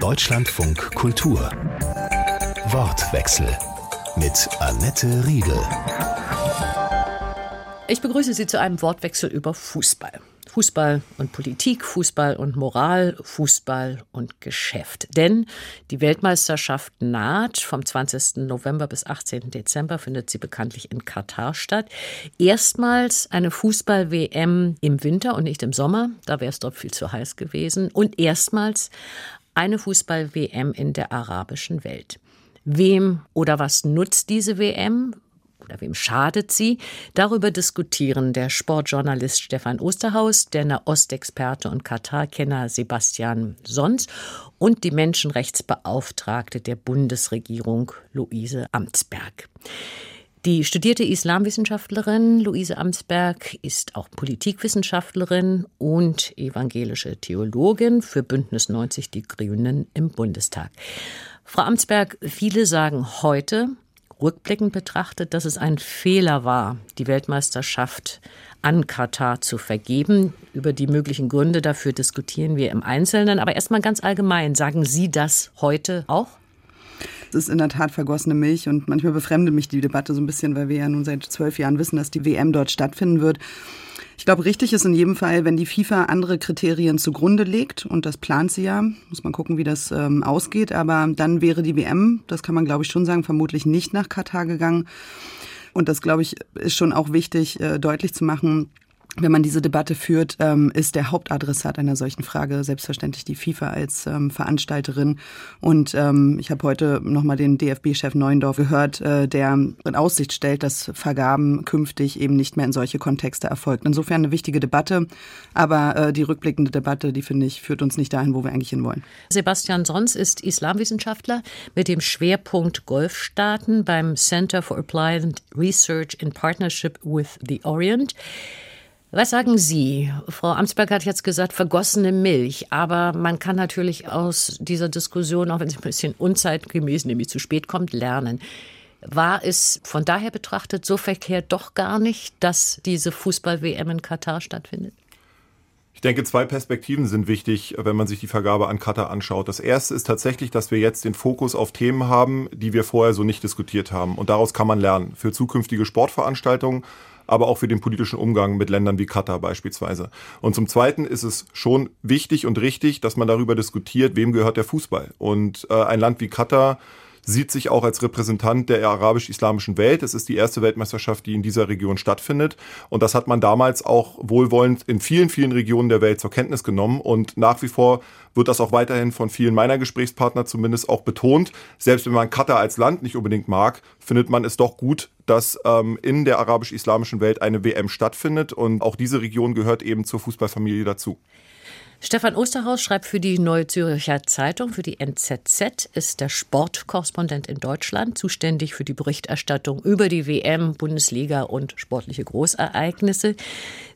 Deutschlandfunk Kultur. Wortwechsel mit Annette Riedel. Ich begrüße Sie zu einem Wortwechsel über Fußball. Fußball und Politik, Fußball und Moral, Fußball und Geschäft. Denn die Weltmeisterschaft naht. Vom 20. November bis 18. Dezember findet sie bekanntlich in Katar statt. Erstmals eine Fußball-WM im Winter und nicht im Sommer. Da wäre es dort viel zu heiß gewesen. Und erstmals eine Fußball-WM in der arabischen Welt. Wem oder was nutzt diese WM? Oder wem schadet sie? Darüber diskutieren der Sportjournalist Stefan Osterhaus, der Nahostexperte und Katar-Kenner Sebastian Sons und die Menschenrechtsbeauftragte der Bundesregierung Luise Amtsberg. Die studierte Islamwissenschaftlerin Luise Amtsberg ist auch Politikwissenschaftlerin und evangelische Theologin für Bündnis 90 Die Grünen im Bundestag. Frau Amtsberg, viele sagen heute, rückblickend betrachtet, dass es ein Fehler war, die Weltmeisterschaft an Katar zu vergeben. Über die möglichen Gründe dafür diskutieren wir im Einzelnen. Aber erstmal ganz allgemein, sagen Sie das heute auch? Es ist in der Tat vergossene Milch und manchmal befremdet mich die Debatte so ein bisschen, weil wir ja nun seit 12 Jahren wissen, dass die WM dort stattfinden wird. Ich glaube, richtig ist in jedem Fall, wenn die FIFA andere Kriterien zugrunde legt, und das plant sie ja, muss man gucken, wie das ausgeht, aber dann wäre die WM, das kann man glaube ich schon sagen, vermutlich nicht nach Katar gegangen. Und das glaube ich ist schon auch wichtig, deutlich zu machen, wenn man diese Debatte führt, ist der Hauptadressat einer solchen Frage selbstverständlich die FIFA als Veranstalterin. Und ich habe heute nochmal den DFB-Chef Neuendorf gehört, der in Aussicht stellt, dass Vergaben künftig eben nicht mehr in solche Kontexte erfolgt. Insofern eine wichtige Debatte, aber die rückblickende Debatte, die finde ich, führt uns nicht dahin, wo wir eigentlich hinwollen. Sebastian Sons ist Islamwissenschaftler mit dem Schwerpunkt Golfstaaten beim Center for Applied Research in Partnership with the Orient. Was sagen Sie? Frau Amtsberg hat jetzt gesagt, vergossene Milch. Aber man kann natürlich aus dieser Diskussion, auch wenn sie ein bisschen unzeitgemäß, nämlich zu spät kommt, lernen. War es von daher betrachtet so verkehrt doch gar nicht, dass diese Fußball-WM in Katar stattfindet? Ich denke, 2 Perspektiven sind wichtig, wenn man sich die Vergabe an Katar anschaut. Das erste ist tatsächlich, dass wir jetzt den Fokus auf Themen haben, die wir vorher so nicht diskutiert haben. Und daraus kann man lernen. Für zukünftige Sportveranstaltungen, aber auch für den politischen Umgang mit Ländern wie Katar beispielsweise. Und zum Zweiten ist es schon wichtig und richtig, dass man darüber diskutiert, wem gehört der Fußball. Und ein Land wie Katar sieht sich auch als Repräsentant der arabisch-islamischen Welt. Es ist die erste Weltmeisterschaft, die in dieser Region stattfindet. Und das hat man damals auch wohlwollend in vielen, vielen Regionen der Welt zur Kenntnis genommen. Und nach wie vor wird das auch weiterhin von vielen meiner Gesprächspartner zumindest auch betont. Selbst wenn man Katar als Land nicht unbedingt mag, findet man es doch gut, dass in der arabisch-islamischen Welt eine WM stattfindet. Und auch diese Region gehört eben zur Fußballfamilie dazu. Stefan Osterhaus schreibt für die Neue Zürcher Zeitung, für die NZZ, ist der Sportkorrespondent in Deutschland, zuständig für die Berichterstattung über die WM, Bundesliga und sportliche Großereignisse.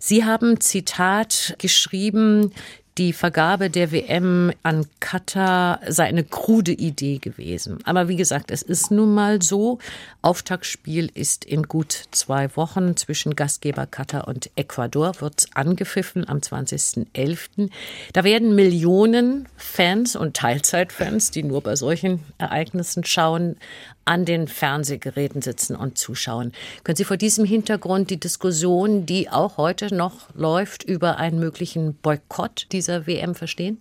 Sie haben, Zitat, geschrieben, die Vergabe der WM an Katar sei eine krude Idee gewesen. Aber wie gesagt, es ist nun mal so, Auftaktspiel ist in gut 2 Wochen. Zwischen Gastgeber Katar und Ecuador wird's angepfiffen am 20.11. Da werden Millionen Fans und Teilzeitfans, die nur bei solchen Ereignissen schauen, an den Fernsehgeräten sitzen und zuschauen. Können Sie vor diesem Hintergrund die Diskussion, die auch heute noch läuft, über einen möglichen Boykott dieser WM verstehen?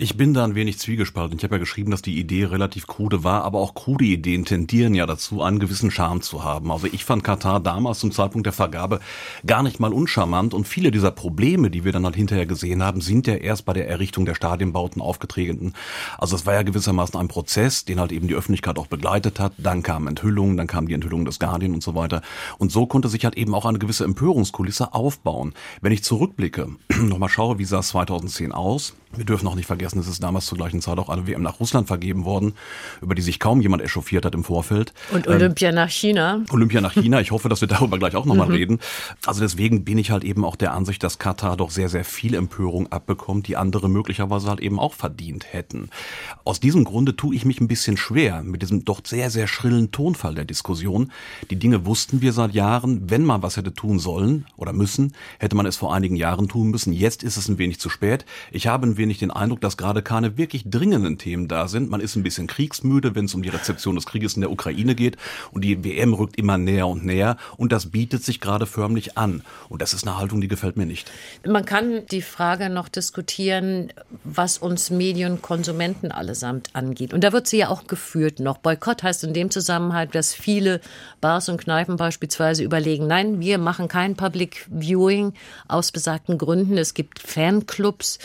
Ich bin da ein wenig zwiegespalten. Ich habe ja geschrieben, dass die Idee relativ krude war, aber auch krude Ideen tendieren ja dazu, einen gewissen Charme zu haben. Also ich fand Katar damals zum Zeitpunkt der Vergabe gar nicht mal uncharmant und viele dieser Probleme, die wir dann halt hinterher gesehen haben, sind ja erst bei der Errichtung der Stadienbauten aufgetreten. Also es war ja gewissermaßen ein Prozess, den halt eben die Öffentlichkeit auch begleitet hat. Dann kamen Enthüllungen, dann kam die Enthüllung des Guardian und so weiter. Und so konnte sich halt eben auch eine gewisse Empörungskulisse aufbauen. Wenn ich zurückblicke, nochmal schaue, wie sah es 2010 aus? Wir dürfen auch nicht vergessen, es ist damals zur gleichen Zeit auch eine WM nach Russland vergeben worden, über die sich kaum jemand echauffiert hat im Vorfeld. Und Olympia nach China. Olympia nach China. Ich hoffe, dass wir darüber gleich auch nochmal reden. Also deswegen bin ich halt eben auch der Ansicht, dass Katar doch sehr, sehr viel Empörung abbekommt, die andere möglicherweise halt eben auch verdient hätten. Aus diesem Grunde tue ich mich ein bisschen schwer mit diesem doch sehr, sehr schrillen Tonfall der Diskussion. Die Dinge wussten wir seit Jahren. Wenn man was hätte tun sollen oder müssen, hätte man es vor einigen Jahren tun müssen. Jetzt ist es ein wenig zu spät. Ich habe ein wir nicht den Eindruck, dass gerade keine wirklich dringenden Themen da sind. Man ist ein bisschen kriegsmüde, wenn es um die Rezeption des Krieges in der Ukraine geht. Und die WM rückt immer näher und näher. Und das bietet sich gerade förmlich an. Und das ist eine Haltung, die gefällt mir nicht. Man kann die Frage noch diskutieren, was uns Medienkonsumenten allesamt angeht. Und da wird sie ja auch geführt noch. Boykott heißt in dem Zusammenhang, dass viele Bars und Kneipen beispielsweise überlegen, nein, wir machen kein Public Viewing aus besagten Gründen. Es gibt Fanclubs,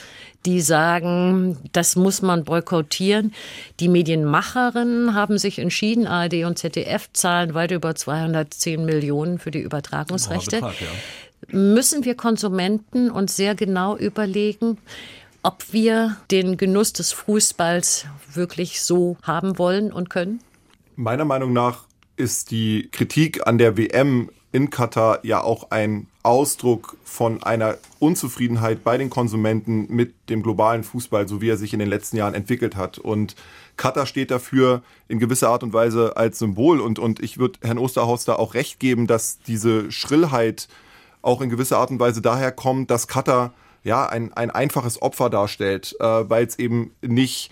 die sagen, das muss man boykottieren. Die Medienmacherinnen haben sich entschieden, ARD und ZDF zahlen weit über 210 Millionen für die Übertragungsrechte. Betrag, ja. Müssen wir Konsumenten uns sehr genau überlegen, ob wir den Genuss des Fußballs wirklich so haben wollen und können? Meiner Meinung nach ist die Kritik an der WM in Katar ja auch ein Ausdruck von einer Unzufriedenheit bei den Konsumenten mit dem globalen Fußball, so wie er sich in den letzten Jahren entwickelt hat. Und Katar steht dafür in gewisser Art und Weise als Symbol. Und ich würde Herrn Osterhaus da auch recht geben, dass diese Schrillheit auch in gewisser Art und Weise daher kommt, dass Katar ja ein einfaches Opfer darstellt, weil es eben nicht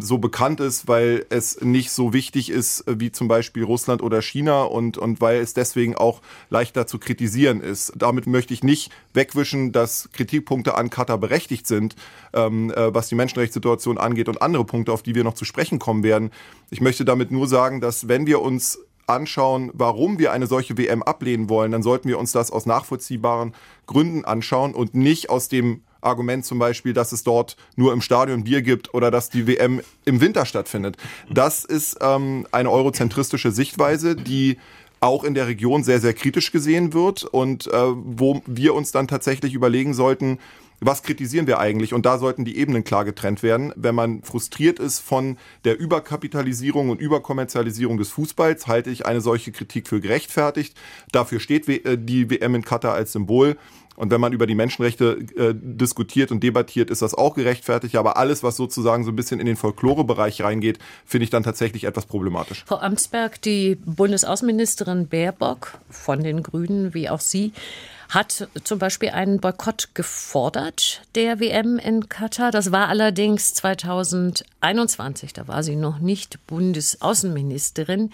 so bekannt ist, weil es nicht so wichtig ist wie zum Beispiel Russland oder China und weil es deswegen auch leichter zu kritisieren ist. Damit möchte ich nicht wegwischen, dass Kritikpunkte an Katar berechtigt sind, was die Menschenrechtssituation angeht und andere Punkte, auf die wir noch zu sprechen kommen werden. Ich möchte damit nur sagen, dass wenn wir uns anschauen, warum wir eine solche WM ablehnen wollen, dann sollten wir uns das aus nachvollziehbaren Gründen anschauen und nicht aus dem Argument zum Beispiel, dass es dort nur im Stadion Bier gibt oder dass die WM im Winter stattfindet. Das ist eine eurozentristische Sichtweise, die auch in der Region sehr, sehr kritisch gesehen wird und wo wir uns dann tatsächlich überlegen sollten, was kritisieren wir eigentlich? Und da sollten die Ebenen klar getrennt werden. Wenn man frustriert ist von der Überkapitalisierung und Überkommerzialisierung des Fußballs, halte ich eine solche Kritik für gerechtfertigt. Dafür steht die WM in Katar als Symbol. Und wenn man über die Menschenrechte diskutiert und debattiert, ist das auch gerechtfertigt. Aber alles, was sozusagen so ein bisschen in den Folklore-Bereich reingeht, finde ich dann tatsächlich etwas problematisch. Frau Amtsberg, die Bundesaußenministerin Baerbock von den Grünen, wie auch Sie, hat zum Beispiel einen Boykott gefordert der WM in Katar. Das war allerdings 2021, da war sie noch nicht Bundesaußenministerin.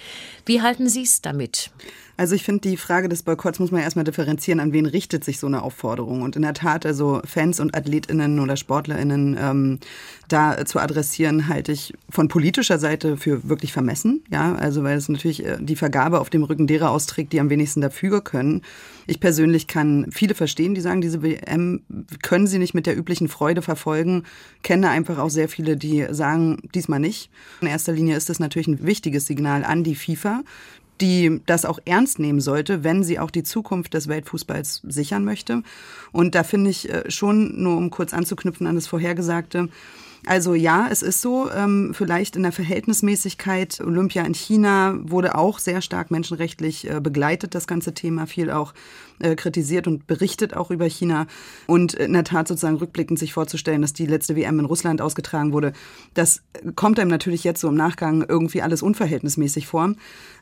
Wie halten Sie es damit? Also ich finde, die Frage des Boykotts muss man erstmal differenzieren, an wen richtet sich so eine Aufforderung. Und in der Tat, also Fans und AthletInnen oder SportlerInnen da zu adressieren, halte ich von politischer Seite für wirklich vermessen. Ja, also weil es natürlich die Vergabe auf dem Rücken derer austrägt, die am wenigsten dafür können. Ich persönlich kann viele verstehen, die sagen, diese WM können sie nicht mit der üblichen Freude verfolgen. Kenne einfach auch sehr viele, die sagen, diesmal nicht. In erster Linie ist das natürlich ein wichtiges Signal an die FIFA, die das auch ernst nehmen sollte, wenn sie auch die Zukunft des Weltfußballs sichern möchte. Und da finde ich schon, nur um kurz anzuknüpfen an das Vorhergesagte, also ja, es ist so, vielleicht in der Verhältnismäßigkeit, Olympia in China wurde auch sehr stark menschenrechtlich begleitet, das ganze Thema, viel auch kritisiert und berichtet auch über China. Und in der Tat sozusagen rückblickend sich vorzustellen, dass die letzte WM in Russland ausgetragen wurde, das kommt einem natürlich jetzt so im Nachgang irgendwie alles unverhältnismäßig vor.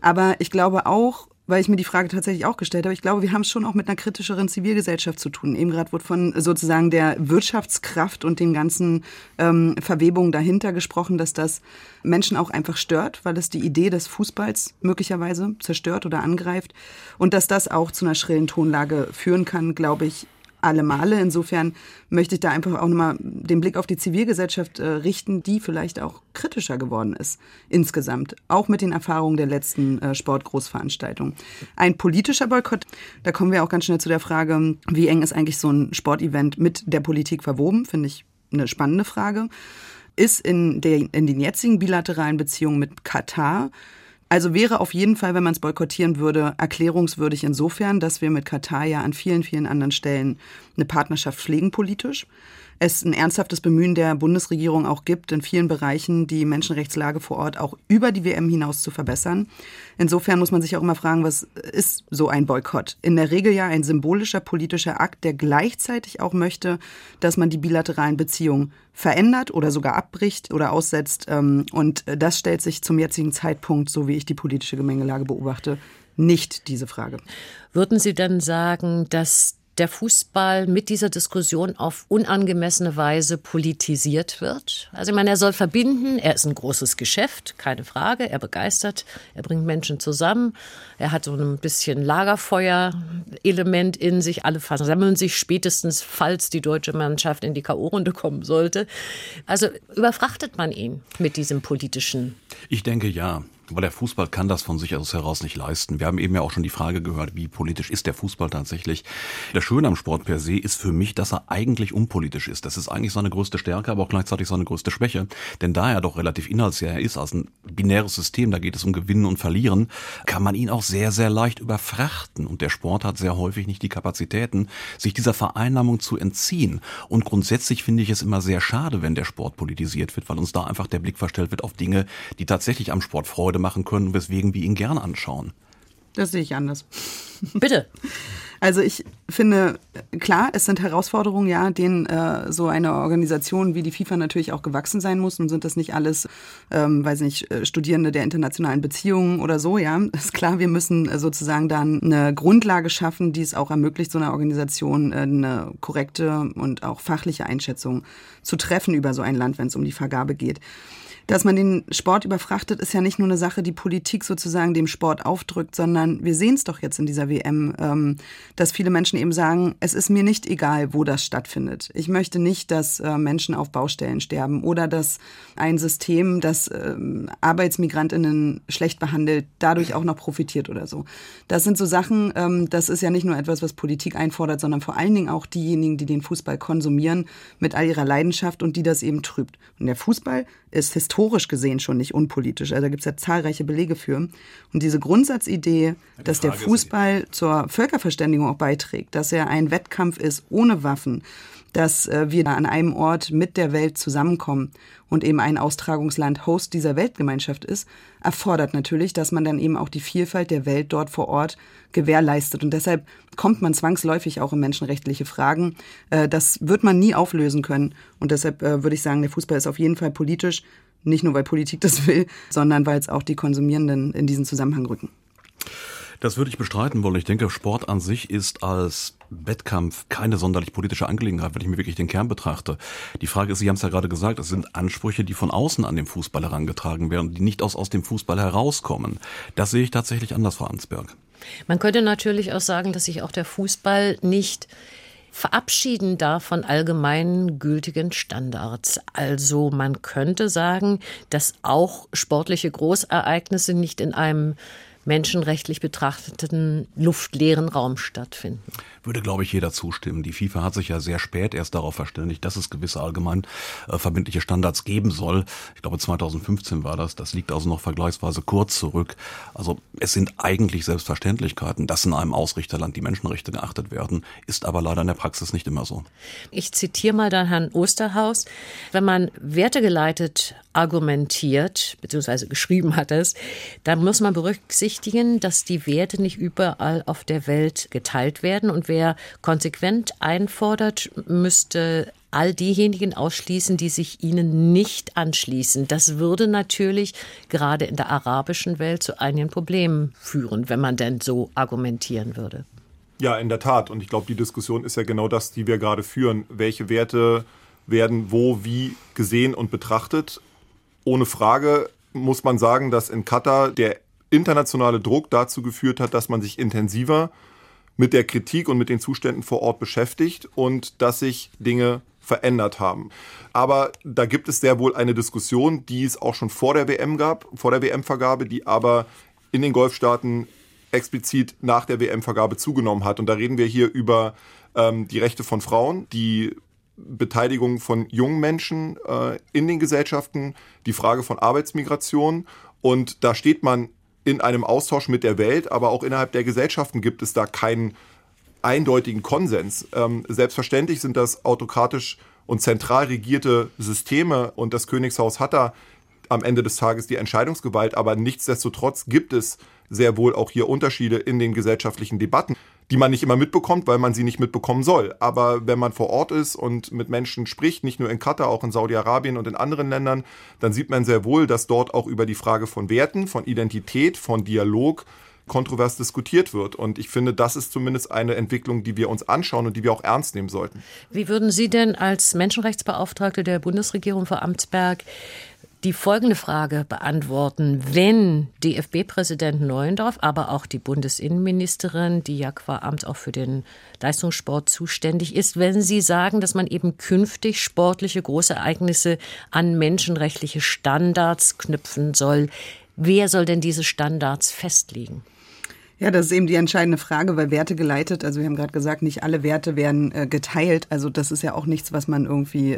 Aber ich glaube auch, weil ich mir die Frage tatsächlich auch gestellt habe, ich glaube, wir haben es schon auch mit einer kritischeren Zivilgesellschaft zu tun. Eben gerade wurde von sozusagen der Wirtschaftskraft und den ganzen Verwebungen dahinter gesprochen, dass das Menschen auch einfach stört, weil es die Idee des Fußballs möglicherweise zerstört oder angreift und dass das auch zu einer schrillen Tonlage führen kann, glaube ich, alle Male. Insofern möchte ich da einfach auch nochmal den Blick auf die Zivilgesellschaft richten, die vielleicht auch kritischer geworden ist insgesamt, auch mit den Erfahrungen der letzten Sportgroßveranstaltung. Ein politischer Boykott, da kommen wir auch ganz schnell zu der Frage, wie eng ist eigentlich so ein Sportevent mit der Politik verwoben, finde ich eine spannende Frage, ist in den jetzigen bilateralen Beziehungen mit Katar. Also wäre auf jeden Fall, wenn man es boykottieren würde, erklärungswürdig insofern, dass wir mit Katar ja an vielen, vielen anderen Stellen eine Partnerschaft pflegen politisch. Es ein ernsthaftes Bemühen der Bundesregierung auch gibt, in vielen Bereichen die Menschenrechtslage vor Ort auch über die WM hinaus zu verbessern. Insofern muss man sich auch immer fragen, was ist so ein Boykott? In der Regel ja ein symbolischer politischer Akt, der gleichzeitig auch möchte, dass man die bilateralen Beziehungen verändert oder sogar abbricht oder aussetzt. Und das stellt sich zum jetzigen Zeitpunkt, so wie ich die politische Gemengelage beobachte, nicht diese Frage. Würden Sie dann sagen, dass der Fußball mit dieser Diskussion auf unangemessene Weise politisiert wird. Also ich meine, er soll verbinden, er ist ein großes Geschäft, keine Frage, er begeistert, er bringt Menschen zusammen, er hat so ein bisschen Lagerfeuer-Element in sich, alle versammeln sich spätestens, falls die deutsche Mannschaft in die K.O.-Runde kommen sollte. Also überfrachtet man ihn mit diesem politischen? Ich denke ja. Weil der Fußball kann das von sich aus heraus nicht leisten. Wir haben eben ja auch schon die Frage gehört, wie politisch ist der Fußball tatsächlich. Das Schöne am Sport per se ist für mich, dass er eigentlich unpolitisch ist. Das ist eigentlich seine größte Stärke, aber auch gleichzeitig seine größte Schwäche. Denn da er doch relativ inhaltsleer ist, als ein binäres System, da geht es um Gewinnen und Verlieren, kann man ihn auch sehr, sehr leicht überfrachten. Und der Sport hat sehr häufig nicht die Kapazitäten, sich dieser Vereinnahmung zu entziehen. Und grundsätzlich finde ich es immer sehr schade, wenn der Sport politisiert wird, weil uns da einfach der Blick verstellt wird auf Dinge, die tatsächlich am Sport Freude machen können, weswegen wir ihn gern anschauen. Das sehe ich anders. Bitte. Also ich finde, klar, es sind Herausforderungen, ja, denen so eine Organisation wie die FIFA natürlich auch gewachsen sein muss. Und sind das nicht alles, Studierende der internationalen Beziehungen oder so, ja. Ist klar, wir müssen sozusagen dann eine Grundlage schaffen, die es auch ermöglicht, so einer Organisation eine korrekte und auch fachliche Einschätzung zu treffen über so ein Land, wenn es um die Vergabe geht. Dass man den Sport überfrachtet, ist ja nicht nur eine Sache, die Politik sozusagen dem Sport aufdrückt, sondern wir sehen es doch jetzt in dieser WM, dass viele Menschen eben sagen, es ist mir nicht egal, wo das stattfindet. Ich möchte nicht, dass Menschen auf Baustellen sterben oder dass ein System, das ArbeitsmigrantInnen schlecht behandelt, dadurch auch noch profitiert oder so. Das sind so Sachen, das ist ja nicht nur etwas, was Politik einfordert, sondern vor allen Dingen auch diejenigen, die den Fußball konsumieren mit all ihrer Leidenschaft und die das eben trübt. Und der Fußball ist historisch gesehen schon nicht unpolitisch. Also da gibt es ja zahlreiche Belege für. Und diese Grundsatzidee, dass der Fußball zur Völkerverständigung auch beiträgt, dass er ein Wettkampf ist ohne Waffen, dass wir da an einem Ort mit der Welt zusammenkommen und eben ein Austragungsland Host dieser Weltgemeinschaft ist, erfordert natürlich, dass man dann eben auch die Vielfalt der Welt dort vor Ort gewährleistet. Und deshalb kommt man zwangsläufig auch in menschenrechtliche Fragen. Das wird man nie auflösen können. Und deshalb würde ich sagen, der Fußball ist auf jeden Fall politisch, nicht nur weil Politik das will, sondern weil es auch die Konsumierenden in diesen Zusammenhang rücken. Das würde ich bestreiten wollen. Ich denke, Sport an sich ist als Wettkampf keine sonderlich politische Angelegenheit, wenn ich mir wirklich den Kern betrachte. Die Frage ist, Sie haben es ja gerade gesagt, es sind Ansprüche, die von außen an den Fußball herangetragen werden, die nicht aus dem Fußball herauskommen. Das sehe ich tatsächlich anders, Frau Amtsberg. Man könnte natürlich auch sagen, dass sich auch der Fußball nicht verabschieden darf von allgemein gültigen Standards. Also man könnte sagen, dass auch sportliche Großereignisse nicht in einem menschenrechtlich betrachteten luftleeren Raum stattfinden. Würde, glaube ich, jeder zustimmen. Die FIFA hat sich ja sehr spät erst darauf verständigt, dass es gewisse allgemein verbindliche Standards geben soll. Ich glaube, 2015 war das. Das liegt also noch vergleichsweise kurz zurück. Also es sind eigentlich Selbstverständlichkeiten, dass in einem Ausrichterland die Menschenrechte geachtet werden, ist aber leider in der Praxis nicht immer so. Ich zitiere mal dann Herrn Osterhaus. Wenn man wertegeleitet argumentiert, beziehungsweise geschrieben hat es, dann muss man berücksichtigen, dass die Werte nicht überall auf der Welt geteilt werden. Und wer konsequent einfordert, müsste all diejenigen ausschließen, die sich ihnen nicht anschließen. Das würde natürlich gerade in der arabischen Welt zu einigen Problemen führen, wenn man denn so argumentieren würde. Ja, in der Tat. Und ich glaube, die Diskussion ist ja genau das, die wir gerade führen. Welche Werte werden wo, wie gesehen und betrachtet? Ohne Frage muss man sagen, dass in Katar der internationale Druck dazu geführt hat, dass man sich intensiver mit der Kritik und mit den Zuständen vor Ort beschäftigt und dass sich Dinge verändert haben. Aber da gibt es sehr wohl eine Diskussion, die es auch schon vor der WM gab, vor der WM-Vergabe, die aber in den Golfstaaten explizit nach der WM-Vergabe zugenommen hat. Und da reden wir hier über die Rechte von Frauen, die Beteiligung von jungen Menschen in den Gesellschaften, die Frage von Arbeitsmigration. Und da steht man in einem Austausch mit der Welt, aber auch innerhalb der Gesellschaften gibt es da keinen eindeutigen Konsens. Selbstverständlich sind das autokratisch und zentral regierte Systeme und das Königshaus hat da am Ende des Tages die Entscheidungsgewalt, aber nichtsdestotrotz gibt es sehr wohl auch hier Unterschiede in den gesellschaftlichen Debatten, die man nicht immer mitbekommt, weil man sie nicht mitbekommen soll. Aber wenn man vor Ort ist und mit Menschen spricht, nicht nur in Katar, auch in Saudi-Arabien und in anderen Ländern, dann sieht man sehr wohl, dass dort auch über die Frage von Werten, von Identität, von Dialog kontrovers diskutiert wird. Und ich finde, das ist zumindest eine Entwicklung, die wir uns anschauen und die wir auch ernst nehmen sollten. Wie würden Sie denn als Menschenrechtsbeauftragte der Bundesregierung, Frau Amtsberg, die folgende Frage beantworten: Wenn DFB-Präsident Neuendorf, aber auch die Bundesinnenministerin, die ja qua Amt auch für den Leistungssport zuständig ist, wenn sie sagen, dass man eben künftig sportliche Großereignisse an menschenrechtliche Standards knüpfen soll, wer soll denn diese Standards festlegen? Ja, das ist eben die entscheidende Frage, weil Werte geleitet, also wir haben gerade gesagt, nicht alle Werte werden geteilt. Also das ist ja auch nichts, was man irgendwie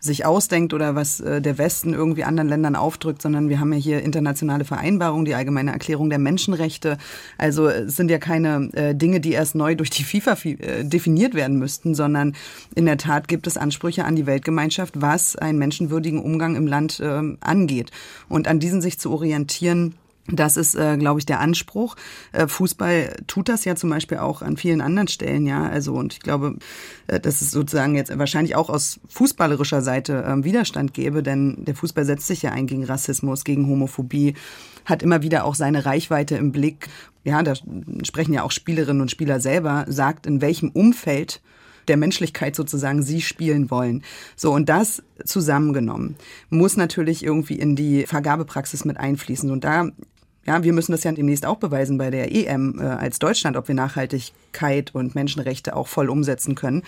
sich ausdenkt oder was der Westen irgendwie anderen Ländern aufdrückt, sondern wir haben ja hier internationale Vereinbarungen, die allgemeine Erklärung der Menschenrechte. Also es sind ja keine Dinge, die erst neu durch die FIFA definiert werden müssten, sondern in der Tat gibt es Ansprüche an die Weltgemeinschaft, was einen menschenwürdigen Umgang im Land angeht. Und an diesen sich zu orientieren, das ist, glaube ich, der Anspruch. Fußball tut das ja zum Beispiel auch an vielen anderen Stellen, ja. Also, und ich glaube, dass es sozusagen jetzt wahrscheinlich auch aus fußballerischer Seite Widerstand gäbe, denn der Fußball setzt sich ja ein gegen Rassismus, gegen Homophobie, hat immer wieder auch seine Reichweite im Blick. Ja, da sprechen ja auch Spielerinnen und Spieler selber, sagt, in welchem Umfeld der Menschlichkeit sozusagen sie spielen wollen. So, und das zusammengenommen muss natürlich irgendwie in die Vergabepraxis mit einfließen. Und da, ja, wir müssen das ja demnächst auch beweisen bei der EM als Deutschland, ob wir Nachhaltigkeit und Menschenrechte auch voll umsetzen können.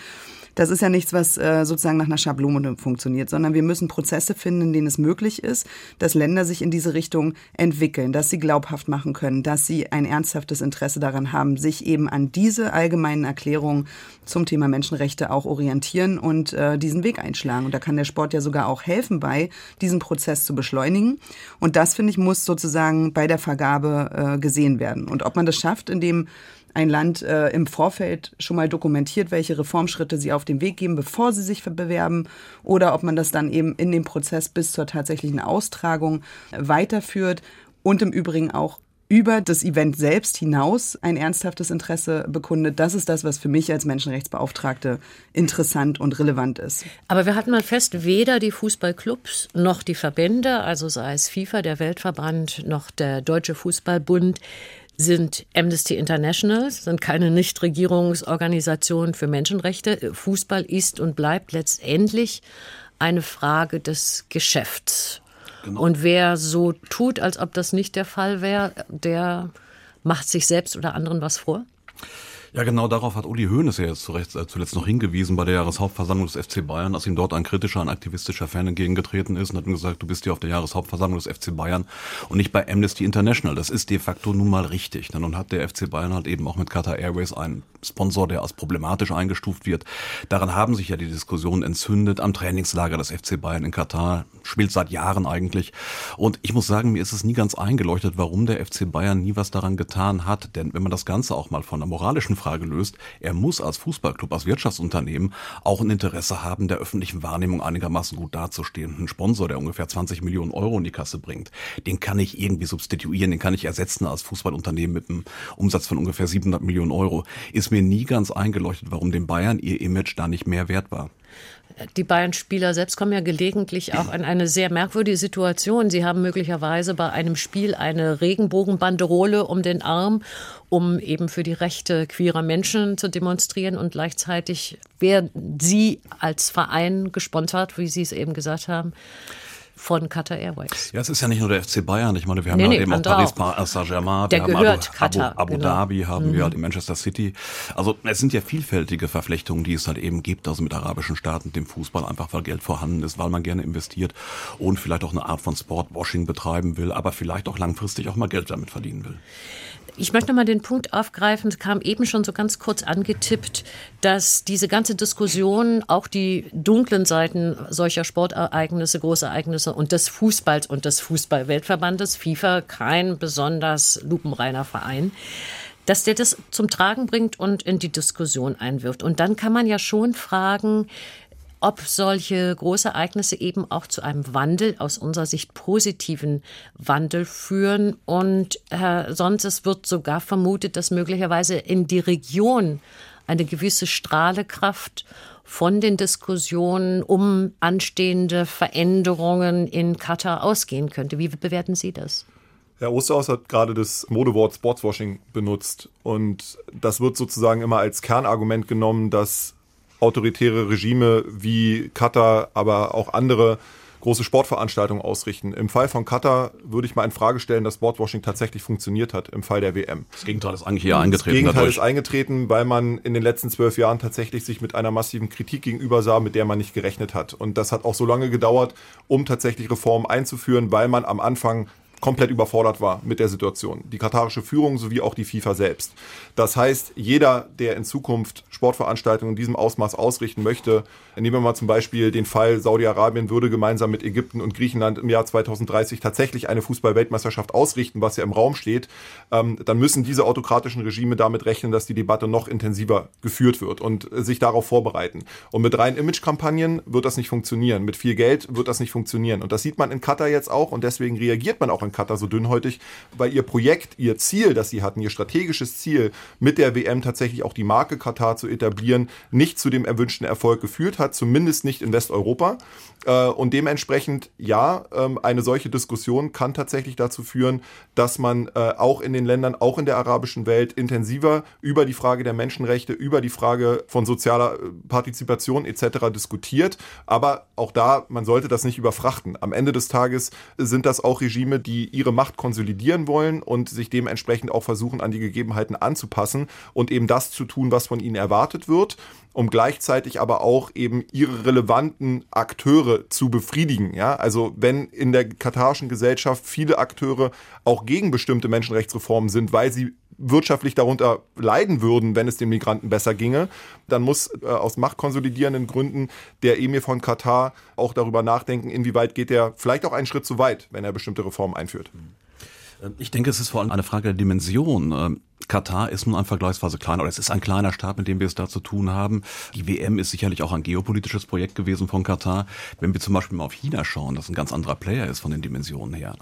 Das ist ja nichts, was sozusagen nach einer Schablone funktioniert, sondern wir müssen Prozesse finden, in denen es möglich ist, dass Länder sich in diese Richtung entwickeln, dass sie glaubhaft machen können, dass sie ein ernsthaftes Interesse daran haben, sich eben an diese allgemeinen Erklärungen zum Thema Menschenrechte auch orientieren und diesen Weg einschlagen. Und da kann der Sport ja sogar auch helfen bei, diesen Prozess zu beschleunigen. Und das, finde ich, muss sozusagen bei der Vergabe gesehen werden. Und ob man das schafft, indem ein Land im Vorfeld schon mal dokumentiert, welche Reformschritte sie auf den Weg geben, bevor sie sich bewerben, oder ob man das dann eben in dem Prozess bis zur tatsächlichen Austragung weiterführt und im Übrigen auch über das Event selbst hinaus ein ernsthaftes Interesse bekundet. Das ist das, was für mich als Menschenrechtsbeauftragte interessant und relevant ist. Aber wir hatten mal fest, weder die Fußballclubs noch die Verbände, also sei es FIFA, der Weltverband, noch der Deutsche Fußballbund, sind Amnesty International, sind keine Nichtregierungsorganisation für Menschenrechte. Fußball ist und bleibt letztendlich eine Frage des Geschäfts. Genau. Und wer so tut, als ob das nicht der Fall wäre, der macht sich selbst oder anderen was vor? Ja, genau darauf hat Uli Hoeneß ja jetzt zuletzt noch hingewiesen bei der Jahreshauptversammlung des FC Bayern, als ihm dort ein kritischer, ein aktivistischer Fan entgegengetreten ist und hat ihm gesagt, du bist hier auf der Jahreshauptversammlung des FC Bayern und nicht bei Amnesty International. Das ist de facto nun mal richtig. Nun hat der FC Bayern halt eben auch mit Qatar Airways einen Sponsor, der als problematisch eingestuft wird. Daran haben sich ja die Diskussionen entzündet am Trainingslager des FC Bayern in Katar. Spielt seit Jahren eigentlich. Und ich muss sagen, mir ist es nie ganz eingeleuchtet, warum der FC Bayern nie was daran getan hat. Denn wenn man das Ganze auch mal von der moralischen Frage löst, er muss als Fußballclub, als Wirtschaftsunternehmen auch ein Interesse haben, der öffentlichen Wahrnehmung einigermaßen gut dazustehen. Ein Sponsor, der ungefähr 20 Millionen Euro in die Kasse bringt, den kann ich irgendwie substituieren, den kann ich ersetzen als Fußballunternehmen mit einem Umsatz von ungefähr 700 Millionen Euro. Ist mir nie ganz eingeleuchtet, warum den Bayern ihr Image da nicht mehr wert war. Die Bayern-Spieler selbst kommen ja gelegentlich auch in eine sehr merkwürdige Situation. Sie haben möglicherweise bei einem Spiel eine Regenbogenbanderole um den Arm, um eben für die Rechte queerer Menschen zu demonstrieren. Und gleichzeitig werden sie als Verein gesponsert, wie Sie es eben gesagt haben, von Qatar Airways. Ja, es ist ja nicht nur der FC Bayern. Ich meine, wir haben ja eben auch Paris Saint-Germain, wir haben Abu Dhabi, haben wir halt in Manchester City. Also es sind ja vielfältige Verflechtungen, die es halt eben gibt, also mit arabischen Staaten, dem Fußball, einfach weil Geld vorhanden ist, weil man gerne investiert und vielleicht auch eine Art von Sportwashing betreiben will, aber vielleicht auch langfristig auch mal Geld damit verdienen will. Ich möchte noch mal den Punkt aufgreifen, es kam eben schon so ganz kurz angetippt, dass diese ganze Diskussion auch die dunklen Seiten solcher Sportereignisse, Großereignisse und des Fußballs und des Fußballweltverbandes, FIFA, kein besonders lupenreiner Verein, dass der das zum Tragen bringt und in die Diskussion einwirft. Und dann kann man ja schon fragen, ob solche Großereignisse eben auch zu einem Wandel, aus unserer Sicht positiven Wandel führen. Und sonst es wird sogar vermutet, dass möglicherweise in die Region eine gewisse Strahlekraft von den Diskussionen um anstehende Veränderungen in Katar ausgehen könnte. Wie bewerten Sie das? Herr Osterhaus hat gerade das Modewort Sportswashing benutzt und das wird sozusagen immer als Kernargument genommen, dass autoritäre Regime wie Katar, aber auch andere große Sportveranstaltungen ausrichten. Im Fall von Katar würde ich mal in Frage stellen, dass Sportswashing tatsächlich funktioniert hat im Fall der WM. Das Gegenteil ist eigentlich eher eingetreten. Das Gegenteil ist eingetreten, weil man in den letzten 12 Jahren tatsächlich sich mit einer massiven Kritik gegenüber sah, mit der man nicht gerechnet hat. Und das hat auch so lange gedauert, um tatsächlich Reformen einzuführen, weil man am Anfang komplett überfordert war mit der Situation. Die katarische Führung sowie auch die FIFA selbst. Das heißt, jeder, der in Zukunft Sportveranstaltungen in diesem Ausmaß ausrichten möchte, nehmen wir mal zum Beispiel den Fall, Saudi-Arabien würde gemeinsam mit Ägypten und Griechenland im Jahr 2030 tatsächlich eine Fußball-Weltmeisterschaft ausrichten, was ja im Raum steht, dann müssen diese autokratischen Regime damit rechnen, dass die Debatte noch intensiver geführt wird und sich darauf vorbereiten. Und mit reinen Image-Kampagnen wird das nicht funktionieren. Mit viel Geld wird das nicht funktionieren. Und das sieht man in Katar jetzt auch und deswegen reagiert man auch in Katar so dünnhäutig, weil ihr Projekt, ihr Ziel, das sie hatten, ihr strategisches Ziel, mit der WM tatsächlich auch die Marke Katar zu etablieren, nicht zu dem erwünschten Erfolg geführt hat, zumindest nicht in Westeuropa. Und dementsprechend, ja, eine solche Diskussion kann tatsächlich dazu führen, dass man auch in den Ländern, auch in der arabischen Welt intensiver über die Frage der Menschenrechte, über die Frage von sozialer Partizipation etc. diskutiert. Aber auch da, man sollte das nicht überfrachten. Am Ende des Tages sind das auch Regime, die ihre Macht konsolidieren wollen und sich dementsprechend auch versuchen, an die Gegebenheiten anzupassen und eben das zu tun, was von ihnen erwartet wird, um gleichzeitig aber auch eben ihre relevanten Akteure zu befriedigen. Ja? Also wenn in der katarischen Gesellschaft viele Akteure auch gegen bestimmte Menschenrechtsreformen sind, weil sie wirtschaftlich darunter leiden würden, wenn es den Migranten besser ginge, dann muss aus machtkonsolidierenden Gründen der Emir von Katar auch darüber nachdenken, inwieweit geht er vielleicht auch einen Schritt zu weit, wenn er bestimmte Reformen einführt. Ich denke, es ist vor allem eine Frage der Dimension. Katar ist nun ein vergleichsweise kleiner, oder es ist ein kleiner Staat, mit dem wir es da zu tun haben. Die WM ist sicherlich auch ein geopolitisches Projekt gewesen von Katar. Wenn wir zum Beispiel mal auf China schauen, das ein ganz anderer Player ist von den Dimensionen her,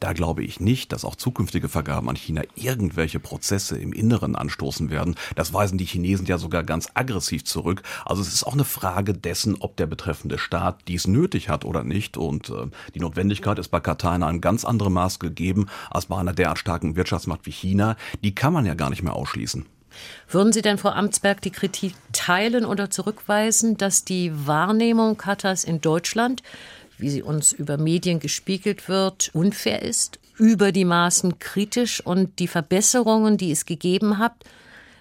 da glaube ich nicht, dass auch zukünftige Vergaben an China irgendwelche Prozesse im Inneren anstoßen werden. Das weisen die Chinesen ja sogar ganz aggressiv zurück. Also es ist auch eine Frage dessen, ob der betreffende Staat dies nötig hat oder nicht. Und die Notwendigkeit ist bei Katar in einem ganz anderen Maß gegeben als bei einer derart starken Wirtschaftsmacht wie China. Die kann man ja gar nicht mehr ausschließen. Würden Sie denn, Frau Amtsberg, die Kritik teilen oder zurückweisen, dass die Wahrnehmung Katars in Deutschland, wie sie uns über Medien gespiegelt wird, unfair ist, über die Maßen kritisch und die Verbesserungen, die es gegeben hat,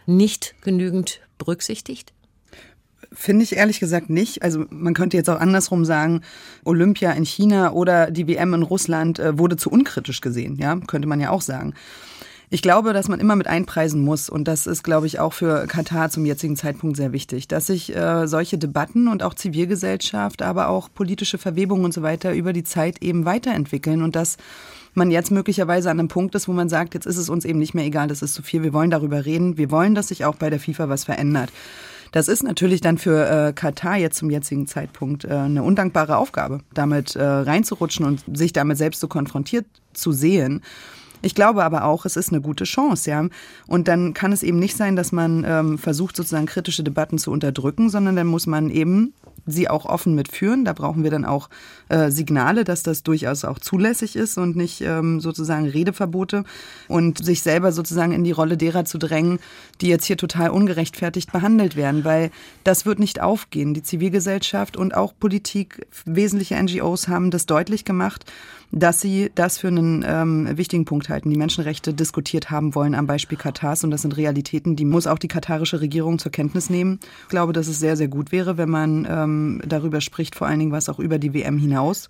nicht genügend berücksichtigt? Finde ich ehrlich gesagt nicht. Also man könnte jetzt auch andersrum sagen, Olympia in China oder die WM in Russland wurde zu unkritisch gesehen, ja, könnte man ja auch sagen. Ich glaube, dass man immer mit einpreisen muss und das ist, glaube ich, auch für Katar zum jetzigen Zeitpunkt sehr wichtig, dass sich solche Debatten und auch Zivilgesellschaft, aber auch politische Verwebungen und so weiter über die Zeit eben weiterentwickeln und dass man jetzt möglicherweise an einem Punkt ist, wo man sagt, jetzt ist es uns eben nicht mehr egal, das ist zu viel, wir wollen darüber reden, wir wollen, dass sich auch bei der FIFA was verändert. Das ist natürlich dann für Katar jetzt zum jetzigen Zeitpunkt eine undankbare Aufgabe, damit reinzurutschen und sich damit selbst so konfrontiert zu sehen. Ich glaube aber auch, es ist eine gute Chance, ja. Und dann kann es eben nicht sein, dass man versucht, sozusagen kritische Debatten zu unterdrücken, sondern dann muss man eben sie auch offen mitführen. Da brauchen wir dann auch Signale, dass das durchaus auch zulässig ist und nicht sozusagen Redeverbote und sich selber sozusagen in die Rolle derer zu drängen, die jetzt hier total ungerechtfertigt behandelt werden, weil das wird nicht aufgehen. Die Zivilgesellschaft und auch Politik, wesentliche NGOs haben das deutlich gemacht, dass sie das für einen wichtigen Punkt halten, die Menschenrechte diskutiert haben wollen am Beispiel Katars und das sind Realitäten, die muss auch die katarische Regierung zur Kenntnis nehmen. Ich glaube, dass es sehr, sehr gut wäre, wenn man darüber spricht, vor allen Dingen was auch über die WM hinaus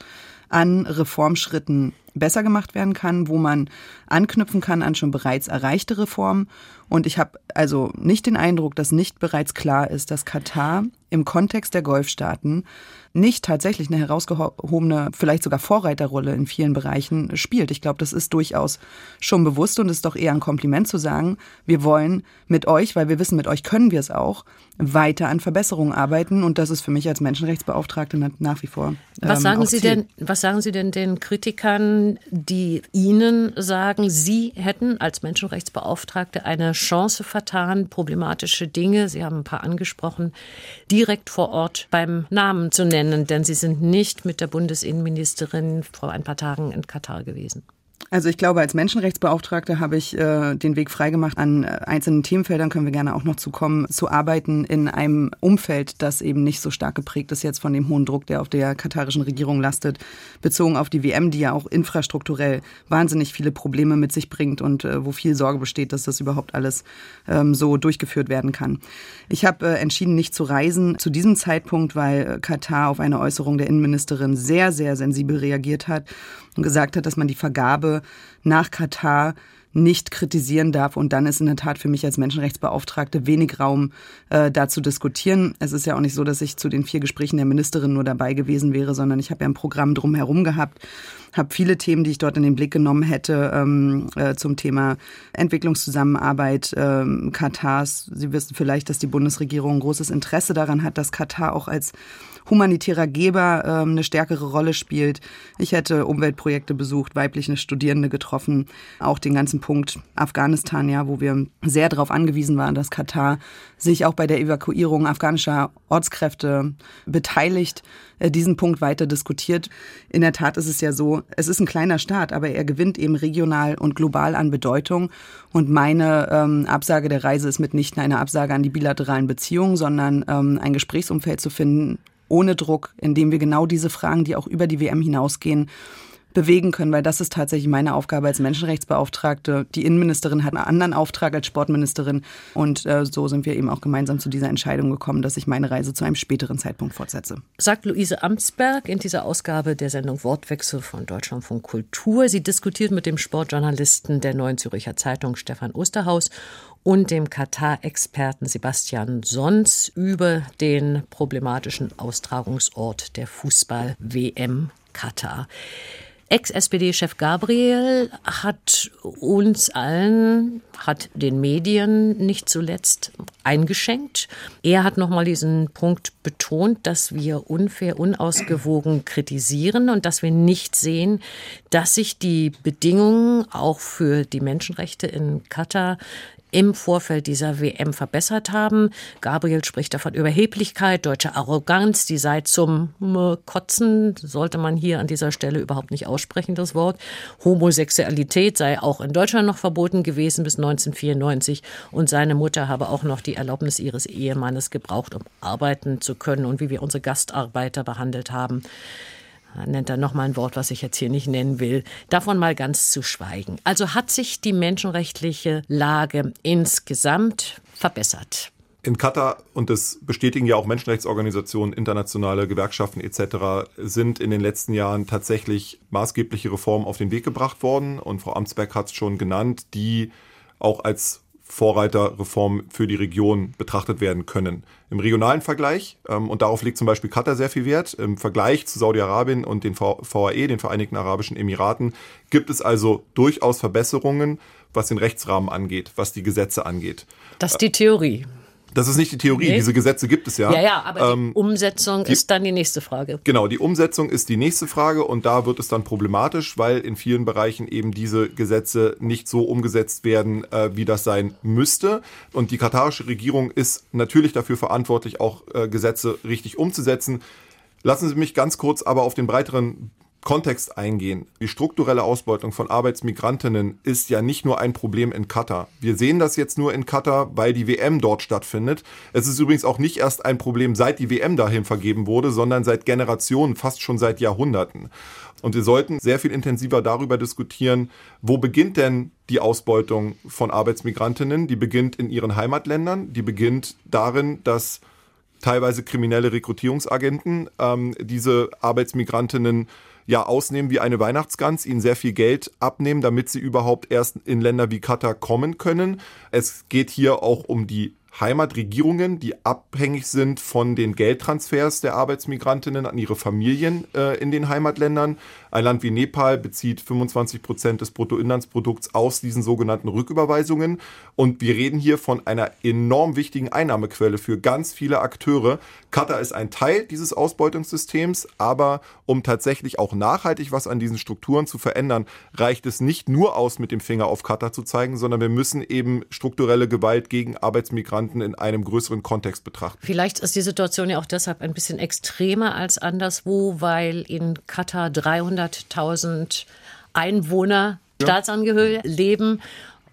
an Reformschritten besser gemacht werden kann, wo man anknüpfen kann an schon bereits erreichte Reformen. Und ich habe also nicht den Eindruck, dass nicht bereits klar ist, dass Katar im Kontext der Golfstaaten nicht tatsächlich eine herausgehobene, vielleicht sogar Vorreiterrolle in vielen Bereichen spielt. Ich glaube, das ist durchaus schon bewusst und ist doch eher ein Kompliment zu sagen, wir wollen mit euch, weil wir wissen, mit euch können wir es auch, weiter an Verbesserungen arbeiten. Und das ist für mich als Menschenrechtsbeauftragte nach wie vor was sagen Sie denn den Kritikern, die Ihnen sagen, Sie hätten als Menschenrechtsbeauftragte eine Chance vertan, problematische Dinge, Sie haben ein paar angesprochen, direkt vor Ort beim Namen zu nennen, denn Sie sind nicht mit der Bundesinnenministerin vor ein paar Tagen in Katar gewesen. Also ich glaube, als Menschenrechtsbeauftragte habe ich den Weg freigemacht. An einzelnen Themenfeldern können wir gerne auch noch zukommen, zu arbeiten in einem Umfeld, das eben nicht so stark geprägt ist jetzt von dem hohen Druck, der auf der katarischen Regierung lastet, bezogen auf die WM, die ja auch infrastrukturell wahnsinnig viele Probleme mit sich bringt und wo viel Sorge besteht, dass das überhaupt alles so durchgeführt werden kann. Ich habe entschieden, nicht zu reisen zu diesem Zeitpunkt, weil Katar auf eine Äußerung der Innenministerin sehr, sehr sensibel reagiert hat und gesagt hat, dass man die Vergabe nach Katar nicht kritisieren darf. Und dann ist in der Tat für mich als Menschenrechtsbeauftragte wenig Raum, da zu diskutieren. Es ist ja auch nicht so, dass ich zu den 4 Gesprächen der Ministerin nur dabei gewesen wäre, sondern ich habe ja ein Programm drumherum gehabt, habe viele Themen, die ich dort in den Blick genommen hätte, zum Thema Entwicklungszusammenarbeit Katars. Sie wissen vielleicht, dass die Bundesregierung großes Interesse daran hat, dass Katar auch als humanitärer Geber eine stärkere Rolle spielt. Ich hätte Umweltprojekte besucht, weibliche Studierende getroffen, auch den ganzen Punkt Afghanistan, ja, wo wir sehr darauf angewiesen waren, dass Katar sich auch bei der Evakuierung afghanischer Ortskräfte beteiligt, diesen Punkt weiter diskutiert. In der Tat ist es ja so, es ist ein kleiner Staat, aber er gewinnt eben regional und global an Bedeutung. Und meine Absage der Reise ist mitnichten eine Absage an die bilateralen Beziehungen, sondern ein Gesprächsumfeld zu finden, ohne Druck, indem wir genau diese Fragen, die auch über die WM hinausgehen, bewegen können, weil das ist tatsächlich meine Aufgabe als Menschenrechtsbeauftragte. Die Innenministerin hat einen anderen Auftrag als Sportministerin und so sind wir eben auch gemeinsam zu dieser Entscheidung gekommen, dass ich meine Reise zu einem späteren Zeitpunkt fortsetze. Sagt Luise Amtsberg in dieser Ausgabe der Sendung Wortwechsel von Deutschlandfunk Kultur. Sie diskutiert mit dem Sportjournalisten der Neuen Zürcher Zeitung Stefan Osterhaus und dem Katar-Experten Sebastian Sons über den problematischen Austragungsort der Fußball-WM Katar. Ex-SPD-Chef Gabriel hat uns allen, hat den Medien nicht zuletzt eingeschenkt. Er hat nochmal diesen Punkt betont, dass wir unfair, unausgewogen kritisieren und dass wir nicht sehen, dass sich die Bedingungen auch für die Menschenrechte in Katar im Vorfeld dieser WM verbessert haben. Gabriel spricht davon Überheblichkeit, deutsche Arroganz, die sei zum Kotzen, sollte man hier an dieser Stelle überhaupt nicht aussprechen, das Wort. Homosexualität sei auch in Deutschland noch verboten gewesen bis 1994 und seine Mutter habe auch noch die Erlaubnis ihres Ehemannes gebraucht, um arbeiten zu können und wie wir unsere Gastarbeiter behandelt haben. Nennt er nochmal ein Wort, was ich jetzt hier nicht nennen will, davon mal ganz zu schweigen. Also hat sich die menschenrechtliche Lage insgesamt verbessert. In Katar, und das bestätigen ja auch Menschenrechtsorganisationen, internationale Gewerkschaften etc., sind in den letzten Jahren tatsächlich maßgebliche Reformen auf den Weg gebracht worden. Und Frau Amtsberg hat es schon genannt, die auch als Vorreiterreformen für die Region betrachtet werden können. Im regionalen Vergleich, und darauf legt zum Beispiel Katar sehr viel Wert, im Vergleich zu Saudi-Arabien und den VAE, den Vereinigten Arabischen Emiraten, gibt es also durchaus Verbesserungen, was den Rechtsrahmen angeht, was die Gesetze angeht. Das ist die Theorie. Das ist nicht die Theorie, nee. Diese Gesetze gibt es ja. Ja, aber die Umsetzung ist dann die nächste Frage. Genau, die Umsetzung ist die nächste Frage und da wird es dann problematisch, weil in vielen Bereichen eben diese Gesetze nicht so umgesetzt werden, wie das sein müsste. Und die katarische Regierung ist natürlich dafür verantwortlich, auch Gesetze richtig umzusetzen. Lassen Sie mich ganz kurz aber auf den breiteren Kontext eingehen. Die strukturelle Ausbeutung von Arbeitsmigrantinnen ist ja nicht nur ein Problem in Katar. Wir sehen das jetzt nur in Katar, weil die WM dort stattfindet. Es ist übrigens auch nicht erst ein Problem, seit die WM dahin vergeben wurde, sondern seit Generationen, fast schon seit Jahrhunderten. Und wir sollten sehr viel intensiver darüber diskutieren, wo beginnt denn die Ausbeutung von Arbeitsmigrantinnen? Die beginnt in ihren Heimatländern, die beginnt darin, dass teilweise kriminelle Rekrutierungsagenten diese Arbeitsmigrantinnen ja ausnehmen wie eine Weihnachtsgans, ihnen sehr viel Geld abnehmen, damit sie überhaupt erst in Länder wie Katar kommen können. Es geht hier auch um die Heimatregierungen, die abhängig sind von den Geldtransfers der Arbeitsmigrantinnen an ihre Familien in den Heimatländern. Ein Land wie Nepal bezieht 25% des Bruttoinlandsprodukts aus diesen sogenannten Rücküberweisungen. Und wir reden hier von einer enorm wichtigen Einnahmequelle für ganz viele Akteure. Katar ist ein Teil dieses Ausbeutungssystems, aber um tatsächlich auch nachhaltig was an diesen Strukturen zu verändern, reicht es nicht nur aus, mit dem Finger auf Katar zu zeigen, sondern wir müssen eben strukturelle Gewalt gegen Arbeitsmigranten in einem größeren Kontext betrachten. Vielleicht ist die Situation ja auch deshalb ein bisschen extremer als anderswo, weil in Katar 300.000 Einwohner Staatsangehörige leben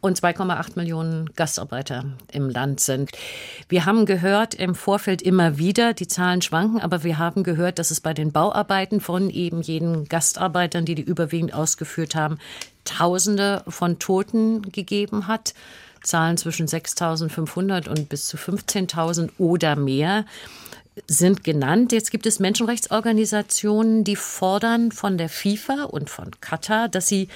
und 2,8 Millionen Gastarbeiter im Land sind. Wir haben gehört im Vorfeld immer wieder, die Zahlen schwanken, aber wir haben gehört, dass es bei den Bauarbeiten von eben jenen Gastarbeitern, die überwiegend ausgeführt haben, Tausende von Toten gegeben hat. Zahlen zwischen 6.500 und bis zu 15.000 oder mehr sind genannt. Jetzt gibt es Menschenrechtsorganisationen, die fordern von der FIFA und von Katar, dass sie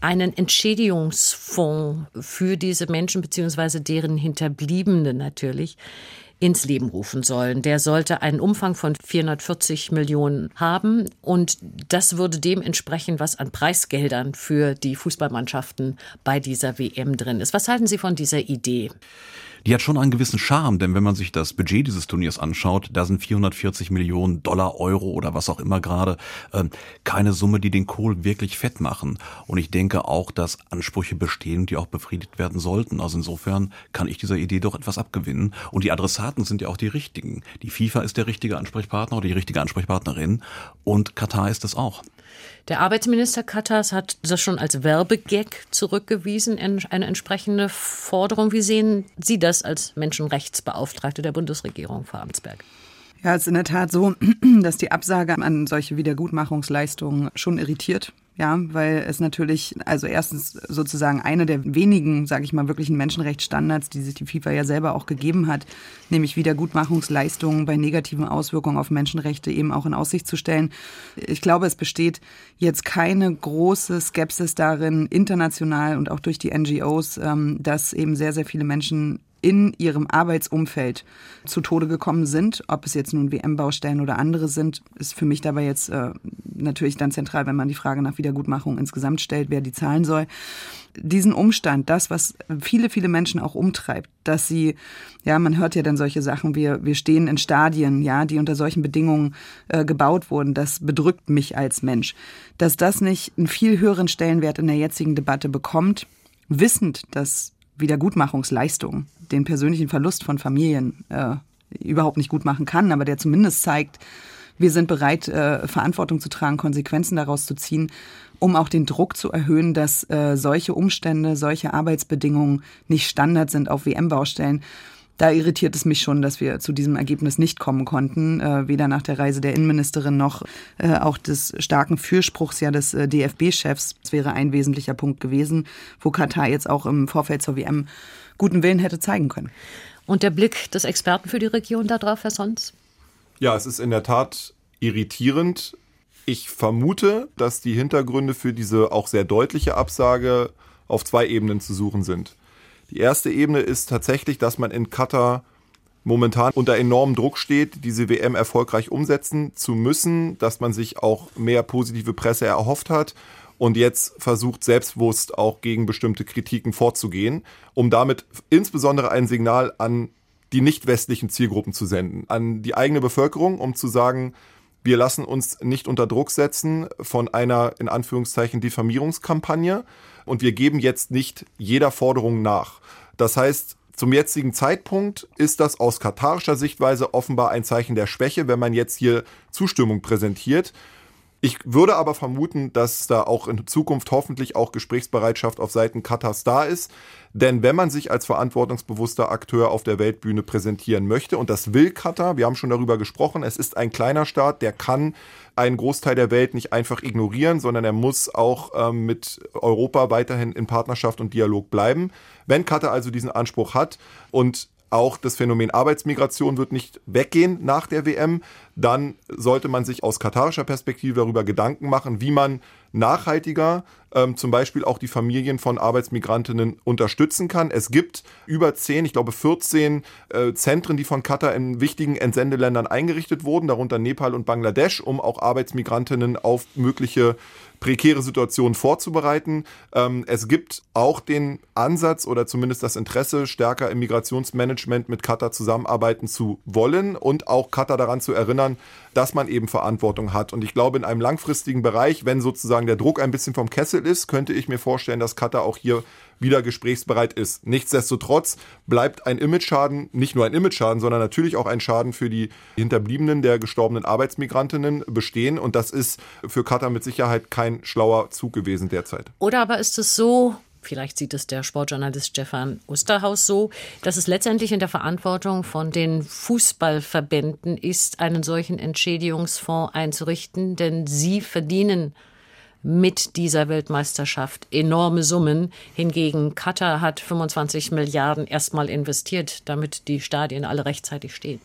einen Entschädigungsfonds für diese Menschen bzw. deren Hinterbliebenen natürlich ins Leben rufen sollen. Der sollte einen Umfang von 440 Millionen haben und das würde dem entsprechen, was an Preisgeldern für die Fußballmannschaften bei dieser WM drin ist. Was halten Sie von dieser Idee? Die hat schon einen gewissen Charme, denn wenn man sich das Budget dieses Turniers anschaut, da sind 440 Millionen Dollar, Euro oder was auch immer gerade, keine Summe, die den Kohl wirklich fett machen. Und ich denke auch, dass Ansprüche bestehen, die auch befriedigt werden sollten. Also insofern kann ich dieser Idee doch etwas abgewinnen. Und die Adressaten sind ja auch die richtigen. Die FIFA ist der richtige Ansprechpartner oder die richtige Ansprechpartnerin und Katar ist es auch. Der Arbeitsminister Katars hat das schon als Werbegag zurückgewiesen, eine entsprechende Forderung. Wie sehen Sie das als Menschenrechtsbeauftragte der Bundesregierung, Frau Amtsberg? Ja, es ist in der Tat so, dass die Absage an solche Wiedergutmachungsleistungen schon irritiert. Ja, weil es natürlich, also erstens sozusagen eine der wenigen, sage ich mal, wirklichen Menschenrechtsstandards, die sich die FIFA ja selber auch gegeben hat, nämlich Wiedergutmachungsleistungen bei negativen Auswirkungen auf Menschenrechte eben auch in Aussicht zu stellen. Ich glaube, es besteht jetzt keine große Skepsis darin, international und auch durch die NGOs, dass eben sehr, sehr viele Menschen in ihrem Arbeitsumfeld zu Tode gekommen sind. Ob es jetzt nun WM-Baustellen oder andere sind, ist für mich dabei jetzt natürlich dann zentral, wenn man die Frage nach Wiedergutmachung insgesamt stellt, wer die zahlen soll. Diesen Umstand, das, was viele, viele Menschen auch umtreibt, dass sie, ja, man hört ja dann solche Sachen, wir stehen in Stadien, ja, die unter solchen Bedingungen gebaut wurden, das bedrückt mich als Mensch. Dass das nicht einen viel höheren Stellenwert in der jetzigen Debatte bekommt, wissend, dass Wiedergutmachungsleistung den persönlichen Verlust von Familien überhaupt nicht gut machen kann, aber der zumindest zeigt, wir sind bereit, Verantwortung zu tragen, Konsequenzen daraus zu ziehen, um auch den Druck zu erhöhen, dass solche Umstände, solche Arbeitsbedingungen nicht Standard sind auf WM-Baustellen. Da irritiert es mich schon, dass wir zu diesem Ergebnis nicht kommen konnten, weder nach der Reise der Innenministerin noch auch des starken Fürspruchs ja des DFB-Chefs. Das wäre ein wesentlicher Punkt gewesen, wo Katar jetzt auch im Vorfeld zur WM guten Willen hätte zeigen können. Und der Blick des Experten für die Region darauf, Herr Sons? Ja, es ist in der Tat irritierend. Ich vermute, dass die Hintergründe für diese auch sehr deutliche Absage auf zwei Ebenen zu suchen sind. Die erste Ebene ist tatsächlich, dass man in Katar momentan unter enormem Druck steht, diese WM erfolgreich umsetzen zu müssen, dass man sich auch mehr positive Presse erhofft hat und jetzt versucht, selbstbewusst auch gegen bestimmte Kritiken vorzugehen, um damit insbesondere ein Signal an die nicht westlichen Zielgruppen zu senden, an die eigene Bevölkerung, um zu sagen, wir lassen uns nicht unter Druck setzen von einer, in Anführungszeichen, Diffamierungskampagne und wir geben jetzt nicht jeder Forderung nach. Das heißt, zum jetzigen Zeitpunkt ist das aus katarischer Sichtweise offenbar ein Zeichen der Schwäche, wenn man jetzt hier Zustimmung präsentiert. Ich würde aber vermuten, dass da auch in Zukunft hoffentlich auch Gesprächsbereitschaft auf Seiten Katars da ist. Denn wenn man sich als verantwortungsbewusster Akteur auf der Weltbühne präsentieren möchte, und das will Katar, wir haben schon darüber gesprochen, es ist ein kleiner Staat, der kann einen Großteil der Welt nicht einfach ignorieren, sondern er muss auch mit Europa weiterhin in Partnerschaft und Dialog bleiben. Wenn Katar also diesen Anspruch hat und auch das Phänomen Arbeitsmigration wird nicht weggehen nach der WM, dann sollte man sich aus katarischer Perspektive darüber Gedanken machen, wie man nachhaltiger zum Beispiel auch die Familien von Arbeitsmigrantinnen unterstützen kann. Es gibt über 10, ich glaube 14 Zentren, die von Katar in wichtigen Entsendeländern eingerichtet wurden, darunter Nepal und Bangladesch, um auch Arbeitsmigrantinnen auf mögliche prekäre Situationen vorzubereiten. Es gibt auch den Ansatz oder zumindest das Interesse, stärker im Migrationsmanagement mit Katar zusammenarbeiten zu wollen und auch Katar daran zu erinnern, dass man eben Verantwortung hat. Und ich glaube, in einem langfristigen Bereich, wenn sozusagen der Druck ein bisschen vom Kessel vermittelt ist, könnte ich mir vorstellen, dass Qatar auch hier wieder gesprächsbereit ist. Nichtsdestotrotz bleibt ein Image-Schaden, nicht nur ein Image-Schaden, sondern natürlich auch ein Schaden für die Hinterbliebenen der gestorbenen Arbeitsmigrantinnen bestehen. Und das ist für Qatar mit Sicherheit kein schlauer Zug gewesen derzeit. Oder aber ist es so, vielleicht sieht es der Sportjournalist Stefan Osterhaus so, dass es letztendlich in der Verantwortung von den Fußballverbänden ist, einen solchen Entschädigungsfonds einzurichten, denn sie verdienen mit dieser Weltmeisterschaft enorme Summen. Hingegen Katar hat 25 Milliarden erstmal investiert, damit die Stadien alle rechtzeitig stehen.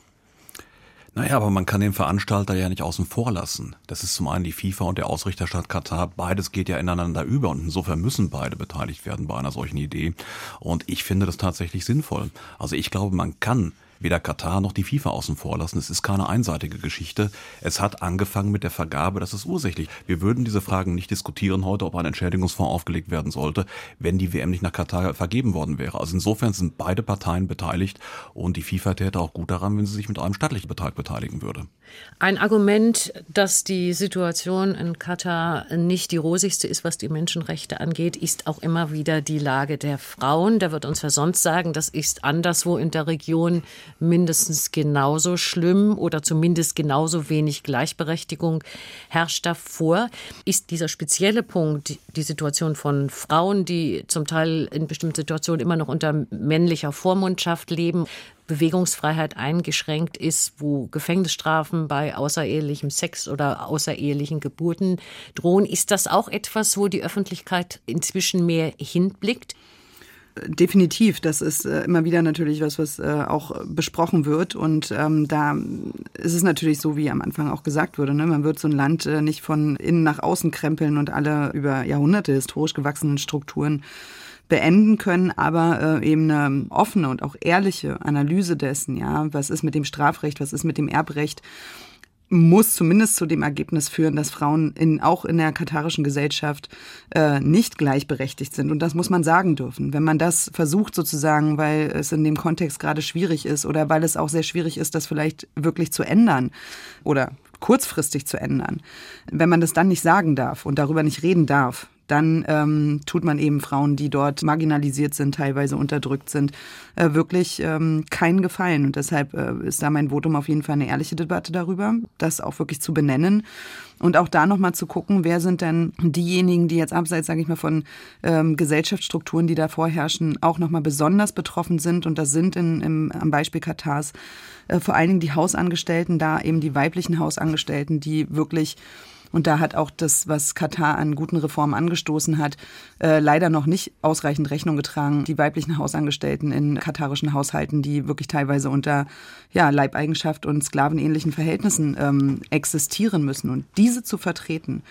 Naja, aber man kann den Veranstalter ja nicht außen vor lassen. Das ist zum einen die FIFA und der Ausrichterstaat Katar. Beides geht ja ineinander über und insofern müssen beide beteiligt werden bei einer solchen Idee. Und ich finde das tatsächlich sinnvoll. Also ich glaube, man kann weder Katar noch die FIFA außen vor lassen. Es ist keine einseitige Geschichte. Es hat angefangen mit der Vergabe, das ist ursächlich. Wir würden diese Fragen nicht diskutieren heute, ob ein Entschädigungsfonds aufgelegt werden sollte, wenn die WM nicht nach Katar vergeben worden wäre. Also insofern sind beide Parteien beteiligt und die FIFA täte auch gut daran, wenn sie sich mit einem staatlichen Betrag beteiligen würde. Ein Argument, dass die Situation in Katar nicht die rosigste ist, was die Menschenrechte angeht, ist auch immer wieder die Lage der Frauen. Da wird uns wer sonst sagen, das ist anderswo in der Region mindestens genauso schlimm oder zumindest genauso wenig Gleichberechtigung herrscht davor. Ist dieser spezielle Punkt, die Situation von Frauen, die zum Teil in bestimmten Situationen immer noch unter männlicher Vormundschaft leben, Bewegungsfreiheit eingeschränkt ist, wo Gefängnisstrafen bei außerehelichem Sex oder außerehelichen Geburten drohen, ist das auch etwas, wo die Öffentlichkeit inzwischen mehr hinblickt? Definitiv, das ist immer wieder natürlich was auch besprochen wird und da ist es natürlich so, wie am Anfang auch gesagt wurde, ne? Man wird so ein Land nicht von innen nach außen krempeln und alle über Jahrhunderte historisch gewachsenen Strukturen beenden können, aber eben eine offene und auch ehrliche Analyse dessen, ja, was ist mit dem Strafrecht, was ist mit dem Erbrecht, muss zumindest zu dem Ergebnis führen, dass Frauen auch in der katarischen Gesellschaft nicht gleichberechtigt sind. Und das muss man sagen dürfen. Wenn man das versucht sozusagen, weil es in dem Kontext gerade schwierig ist oder weil es auch sehr schwierig ist, das vielleicht wirklich zu ändern oder kurzfristig zu ändern, wenn man das dann nicht sagen darf und darüber nicht reden darf, dann tut man eben Frauen, die dort marginalisiert sind, teilweise unterdrückt sind, wirklich keinen Gefallen. Und deshalb ist da mein Votum auf jeden Fall eine ehrliche Debatte darüber, das auch wirklich zu benennen. Und auch da nochmal zu gucken, wer sind denn diejenigen, die jetzt abseits, sage ich mal, von Gesellschaftsstrukturen, die da vorherrschen, auch nochmal besonders betroffen sind. Und das sind am Beispiel Katars vor allen Dingen die Hausangestellten, da eben die weiblichen Hausangestellten, die wirklich... Und da hat auch das, was Katar an guten Reformen angestoßen hat, leider noch nicht ausreichend Rechnung getragen. Die weiblichen Hausangestellten in katarischen Haushalten, die wirklich teilweise unter Leibeigenschaft und sklavenähnlichen Verhältnissen existieren müssen. Und diese zu vertreten,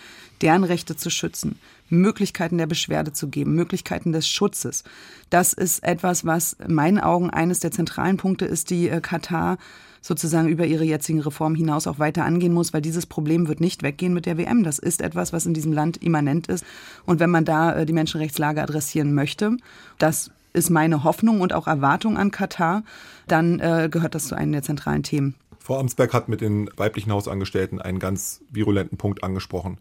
deren Rechte zu schützen, Möglichkeiten der Beschwerde zu geben, Möglichkeiten des Schutzes, das ist etwas, was in meinen Augen eines der zentralen Punkte ist, die Katar sozusagen über ihre jetzigen Reformen hinaus auch weiter angehen muss, weil dieses Problem wird nicht weggehen mit der WM. Das ist etwas, was in diesem Land immanent ist. Und wenn man da die Menschenrechtslage adressieren möchte, das ist meine Hoffnung und auch Erwartung an Katar, dann gehört das zu einem der zentralen Themen. Frau Amtsberg hat mit den weiblichen Hausangestellten einen ganz virulenten Punkt angesprochen.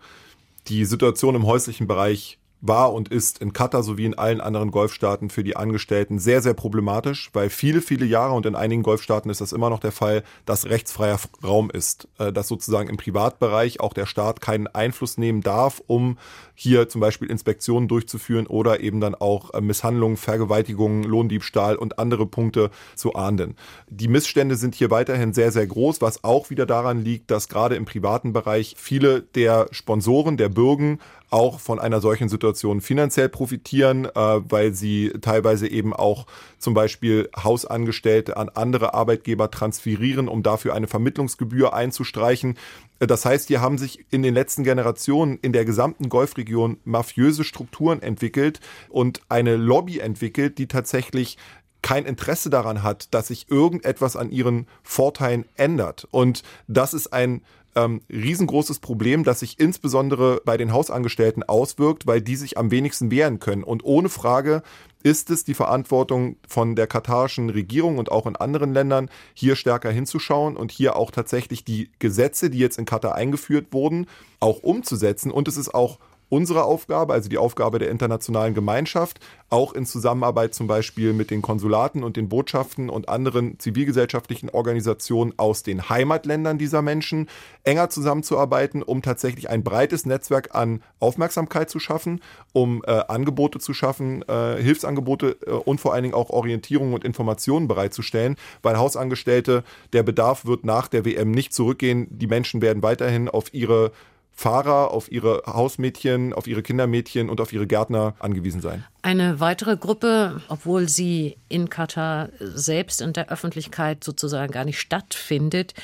Die Situation im häuslichen Bereich war und ist in Katar sowie in allen anderen Golfstaaten für die Angestellten sehr, sehr problematisch, weil viele, viele Jahre, und in einigen Golfstaaten ist das immer noch der Fall, dass rechtsfreier Raum ist, dass sozusagen im Privatbereich auch der Staat keinen Einfluss nehmen darf, um hier zum Beispiel Inspektionen durchzuführen oder eben dann auch Misshandlungen, Vergewaltigungen, Lohndiebstahl und andere Punkte zu ahnden. Die Missstände sind hier weiterhin sehr, sehr groß, was auch wieder daran liegt, dass gerade im privaten Bereich viele der Sponsoren, der Bürgen, auch von einer solchen Situation finanziell profitieren, weil sie teilweise eben auch zum Beispiel Hausangestellte an andere Arbeitgeber transferieren, um dafür eine Vermittlungsgebühr einzustreichen. Das heißt, hier haben sich in den letzten Generationen in der gesamten Golfregion mafiöse Strukturen entwickelt und eine Lobby entwickelt, die tatsächlich kein Interesse daran hat, dass sich irgendetwas an ihren Vorteilen ändert. Und das ist ein riesengroßes Problem, das sich insbesondere bei den Hausangestellten auswirkt, weil die sich am wenigsten wehren können. Und ohne Frage ist es die Verantwortung von der katarischen Regierung und auch in anderen Ländern, hier stärker hinzuschauen und hier auch tatsächlich die Gesetze, die jetzt in Katar eingeführt wurden, auch umzusetzen. Und es ist auch unsere Aufgabe, also die Aufgabe der internationalen Gemeinschaft, auch in Zusammenarbeit zum Beispiel mit den Konsulaten und den Botschaften und anderen zivilgesellschaftlichen Organisationen aus den Heimatländern dieser Menschen, enger zusammenzuarbeiten, um tatsächlich ein breites Netzwerk an Aufmerksamkeit zu schaffen, um Angebote zu schaffen, Hilfsangebote und vor allen Dingen auch Orientierung und Informationen bereitzustellen, weil Hausangestellte, der Bedarf wird nach der WM nicht zurückgehen. Die Menschen werden weiterhin auf ihre Fahrer, auf ihre Hausmädchen, auf ihre Kindermädchen und auf ihre Gärtner angewiesen sein. Eine weitere Gruppe, obwohl sie in Katar selbst in der Öffentlichkeit sozusagen gar nicht stattfindet,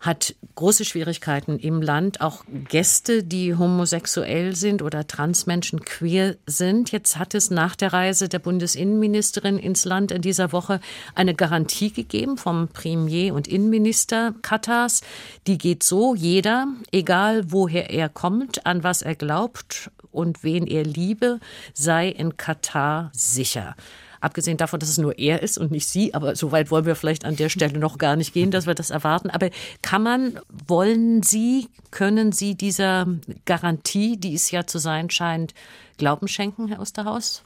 hat große Schwierigkeiten im Land, auch Gäste, die homosexuell sind oder Transmenschen, queer sind. Jetzt hat es nach der Reise der Bundesinnenministerin ins Land in dieser Woche eine Garantie gegeben vom Premier und Innenminister Katars. Die geht so: Jeder, egal woher er kommt, an was er glaubt und wen er liebe, sei in Katar sicher. Abgesehen davon, dass es nur er ist und nicht sie, aber so weit wollen wir vielleicht an der Stelle noch gar nicht gehen, dass wir das erwarten. Aber können Sie dieser Garantie, die es ja zu sein scheint, Glauben schenken, Herr Osterhaus?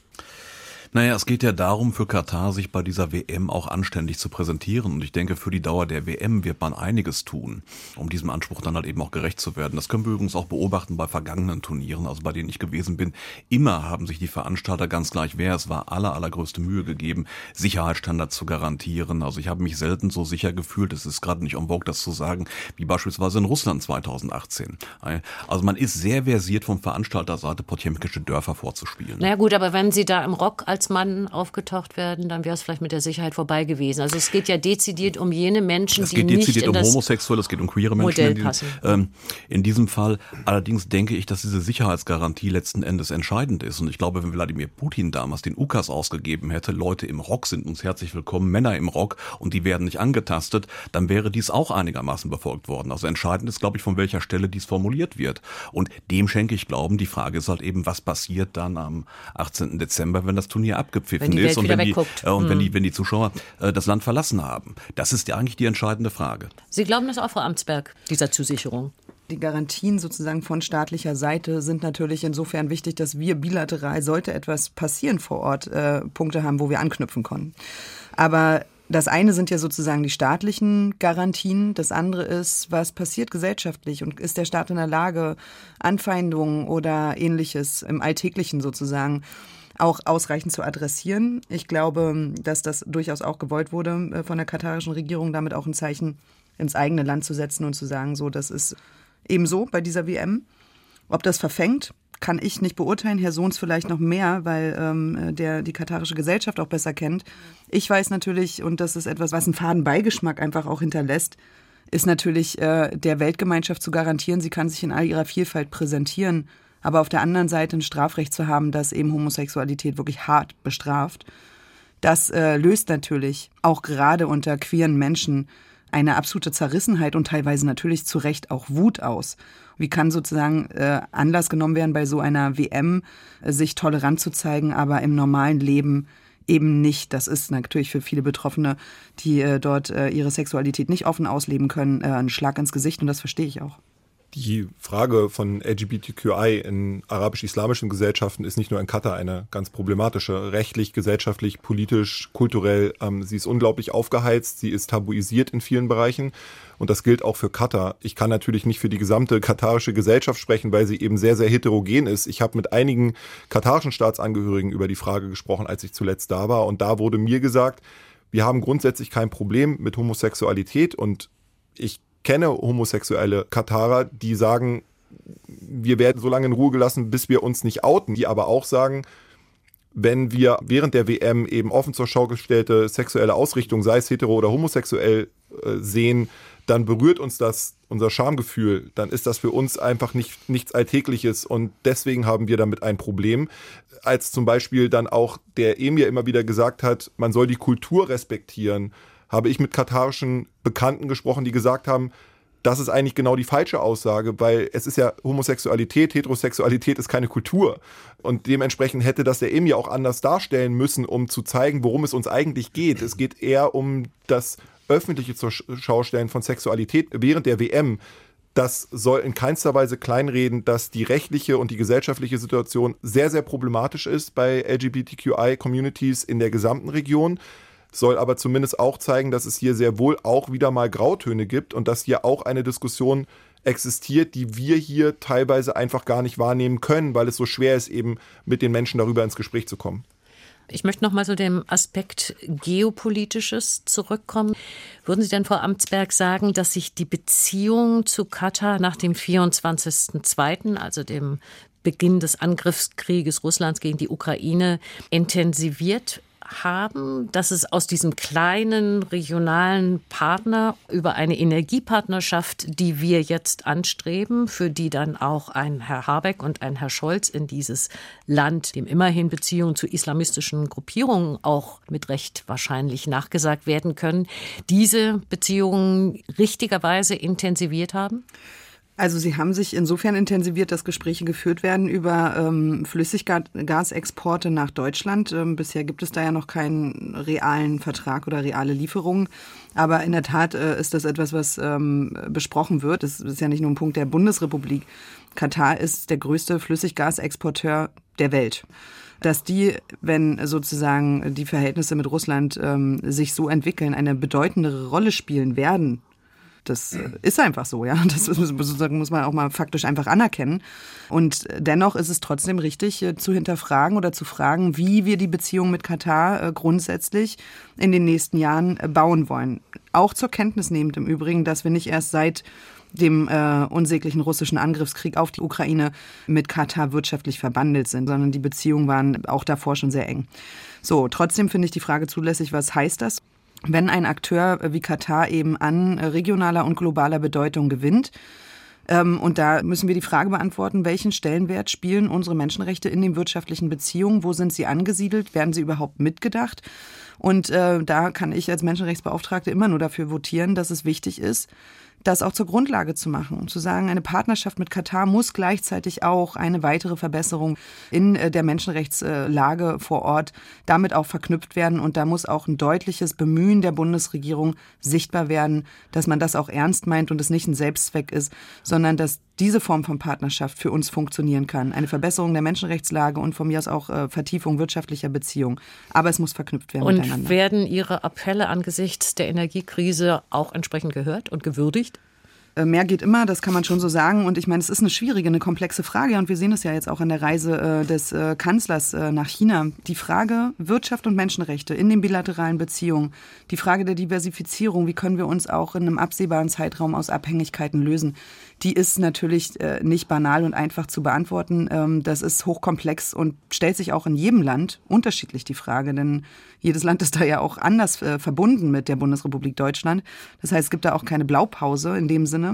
Naja, es geht ja darum, für Katar sich bei dieser WM auch anständig zu präsentieren. Und ich denke, für die Dauer der WM wird man einiges tun, um diesem Anspruch dann halt eben auch gerecht zu werden. Das können wir übrigens auch beobachten bei vergangenen Turnieren, also bei denen ich gewesen bin. Immer haben sich die Veranstalter, ganz gleich wer es war, allergrößte Mühe gegeben, Sicherheitsstandards zu garantieren. Also ich habe mich selten so sicher gefühlt, es ist gerade nicht en vogue, das zu sagen, wie beispielsweise in Russland 2018. Also man ist sehr versiert, vom Veranstalterseite potemkische Dörfer vorzuspielen. Naja gut, aber wenn Sie da im Rock als Mann aufgetaucht werden, dann wäre es vielleicht mit der Sicherheit vorbei gewesen. Also es geht ja dezidiert um jene Menschen, die nicht in das Homosexuelle, es geht um queere Menschen Modell passen. In diesem Fall. Allerdings denke ich, dass diese Sicherheitsgarantie letzten Endes entscheidend ist. Und ich glaube, wenn Wladimir Putin damals den Ukas ausgegeben hätte, Leute im Rock sind uns herzlich willkommen, Männer im Rock, und die werden nicht angetastet, dann wäre dies auch einigermaßen befolgt worden. Also entscheidend ist, glaube ich, von welcher Stelle dies formuliert wird. Und dem schenke ich Glauben. Die Frage ist halt eben, was passiert dann am 18. Dezember, wenn das Turnier abgepfiffen ist und wenn die Zuschauer das Land verlassen haben. Das ist ja eigentlich die entscheidende Frage. Sie glauben das auch, Frau Amtsberg, dieser Zusicherung? Die Garantien sozusagen von staatlicher Seite sind natürlich insofern wichtig, dass wir bilateral, sollte etwas passieren vor Ort, Punkte haben, wo wir anknüpfen können. Aber das eine sind ja sozusagen die staatlichen Garantien. Das andere ist, was passiert gesellschaftlich und ist der Staat in der Lage, Anfeindungen oder Ähnliches im Alltäglichen sozusagen auch ausreichend zu adressieren. Ich glaube, dass das durchaus auch gewollt wurde von der katarischen Regierung, damit auch ein Zeichen ins eigene Land zu setzen und zu sagen, so, das ist eben so bei dieser WM. Ob das verfängt, kann ich nicht beurteilen. Herr Sohns vielleicht noch mehr, weil der die katarische Gesellschaft auch besser kennt. Ich weiß natürlich, und das ist etwas, was einen faden Beigeschmack einfach auch hinterlässt, ist natürlich der Weltgemeinschaft zu garantieren, sie kann sich in all ihrer Vielfalt präsentieren. Aber auf der anderen Seite ein Strafrecht zu haben, das eben Homosexualität wirklich hart bestraft, das löst natürlich auch gerade unter queeren Menschen eine absolute Zerrissenheit und teilweise natürlich zu Recht auch Wut aus. Wie kann sozusagen Anlass genommen werden, bei so einer WM sich tolerant zu zeigen, aber im normalen Leben eben nicht? Das ist natürlich für viele Betroffene, die dort ihre Sexualität nicht offen ausleben können, ein Schlag ins Gesicht, und das verstehe ich auch. Die Frage von LGBTQI in arabisch-islamischen Gesellschaften ist nicht nur in Katar eine ganz problematische. Rechtlich, gesellschaftlich, politisch, kulturell. Sie ist unglaublich aufgeheizt, sie ist tabuisiert in vielen Bereichen. Und das gilt auch für Katar. Ich kann natürlich nicht für die gesamte katarische Gesellschaft sprechen, weil sie eben sehr, sehr heterogen ist. Ich habe mit einigen katarischen Staatsangehörigen über die Frage gesprochen, als ich zuletzt da war. Und da wurde mir gesagt, wir haben grundsätzlich kein Problem mit Homosexualität. Und ich kenne homosexuelle Katarer, die sagen, wir werden so lange in Ruhe gelassen, bis wir uns nicht outen. Die aber auch sagen, wenn wir während der WM eben offen zur Schau gestellte sexuelle Ausrichtung, sei es hetero oder homosexuell, sehen, dann berührt uns das, unser Schamgefühl, dann ist das für uns einfach nichts Alltägliches, und deswegen haben wir damit ein Problem. Als zum Beispiel dann auch der Emir immer wieder gesagt hat, man soll die Kultur respektieren, habe ich mit katarischen Bekannten gesprochen, die gesagt haben, das ist eigentlich genau die falsche Aussage, weil es ist ja Homosexualität, Heterosexualität ist keine Kultur. Und dementsprechend hätte das der Emir auch anders darstellen müssen, um zu zeigen, worum es uns eigentlich geht. Es geht eher um das öffentliche Zur Schaustellen von Sexualität während der WM. Das soll in keinster Weise kleinreden, dass die rechtliche und die gesellschaftliche Situation sehr, sehr problematisch ist bei LGBTQI-Communities in der gesamten Region. Soll aber zumindest auch zeigen, dass es hier sehr wohl auch wieder mal Grautöne gibt und dass hier auch eine Diskussion existiert, die wir hier teilweise einfach gar nicht wahrnehmen können, weil es so schwer ist, eben mit den Menschen darüber ins Gespräch zu kommen. Ich möchte noch mal zu dem Aspekt Geopolitisches zurückkommen. Würden Sie denn, Frau Amtsberg, sagen, dass sich die Beziehung zu Katar nach dem 24.02., also dem Beginn des Angriffskrieges Russlands gegen die Ukraine, intensiviert haben, dass es aus diesem kleinen regionalen Partner über eine Energiepartnerschaft, die wir jetzt anstreben, für die dann auch ein Herr Habeck und ein Herr Scholz in dieses Land, dem immerhin Beziehungen zu islamistischen Gruppierungen auch mit Recht wahrscheinlich nachgesagt werden können, diese Beziehungen richtigerweise intensiviert haben? Also sie haben sich insofern intensiviert, dass Gespräche geführt werden über Flüssiggasexporte nach Deutschland. Bisher gibt es da ja noch keinen realen Vertrag oder reale Lieferungen. Aber in der Tat ist das etwas, was besprochen wird. Das ist ja nicht nur ein Punkt der Bundesrepublik. Katar ist der größte Flüssiggasexporteur der Welt. Dass die, wenn sozusagen die Verhältnisse mit Russland sich so entwickeln, eine bedeutendere Rolle spielen werden, das ist einfach so, ja. Das sozusagen muss man auch mal faktisch einfach anerkennen. Und dennoch ist es trotzdem richtig, zu hinterfragen oder zu fragen, wie wir die Beziehung mit Katar grundsätzlich in den nächsten Jahren bauen wollen. Auch zur Kenntnis nehmend im Übrigen, dass wir nicht erst seit dem unsäglichen russischen Angriffskrieg auf die Ukraine mit Katar wirtschaftlich verbandelt sind, sondern die Beziehungen waren auch davor schon sehr eng. So, trotzdem finde ich die Frage zulässig, was heißt das? Wenn ein Akteur wie Katar eben an regionaler und globaler Bedeutung gewinnt. Und da müssen wir die Frage beantworten, welchen Stellenwert spielen unsere Menschenrechte in den wirtschaftlichen Beziehungen? Wo sind sie angesiedelt? Werden sie überhaupt mitgedacht? Und da kann ich als Menschenrechtsbeauftragte immer nur dafür votieren, dass es wichtig ist, das auch zur Grundlage zu machen, um zu sagen, eine Partnerschaft mit Katar muss gleichzeitig auch eine weitere Verbesserung in der Menschenrechtslage vor Ort damit auch verknüpft werden. Und da muss auch ein deutliches Bemühen der Bundesregierung sichtbar werden, dass man das auch ernst meint und es nicht ein Selbstzweck ist, sondern dass diese Form von Partnerschaft für uns funktionieren kann. Eine Verbesserung der Menschenrechtslage und von mir aus auch Vertiefung wirtschaftlicher Beziehungen. Aber es muss verknüpft werden und miteinander. Und werden Ihre Appelle angesichts der Energiekrise auch entsprechend gehört und gewürdigt? Mehr geht immer, das kann man schon so sagen. Und ich meine, es ist eine schwierige, eine komplexe Frage. Und wir sehen es ja jetzt auch an der Reise des Kanzlers nach China. Die Frage Wirtschaft und Menschenrechte in den bilateralen Beziehungen, die Frage der Diversifizierung, wie können wir uns auch in einem absehbaren Zeitraum aus Abhängigkeiten lösen, die ist natürlich nicht banal und einfach zu beantworten. Das ist hochkomplex und stellt sich auch in jedem Land unterschiedlich die Frage. Denn jedes Land ist da ja auch anders verbunden mit der Bundesrepublik Deutschland. Das heißt, es gibt da auch keine Blaupause in dem Sinne.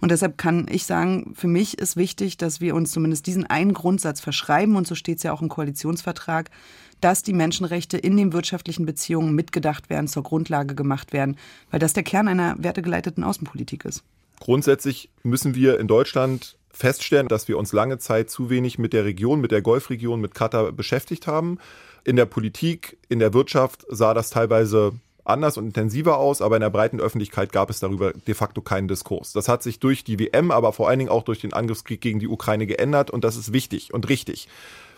Und deshalb kann ich sagen, für mich ist wichtig, dass wir uns zumindest diesen einen Grundsatz verschreiben, und so steht es ja auch im Koalitionsvertrag, dass die Menschenrechte in den wirtschaftlichen Beziehungen mitgedacht werden, zur Grundlage gemacht werden, weil das der Kern einer wertegeleiteten Außenpolitik ist. Grundsätzlich müssen wir in Deutschland feststellen, dass wir uns lange Zeit zu wenig mit der Region, mit der Golfregion, mit Katar beschäftigt haben. In der Politik, in der Wirtschaft sah das teilweise anders und intensiver aus, aber in der breiten Öffentlichkeit gab es darüber de facto keinen Diskurs. Das hat sich durch die WM, aber vor allen Dingen auch durch den Angriffskrieg gegen die Ukraine geändert, und das ist wichtig und richtig.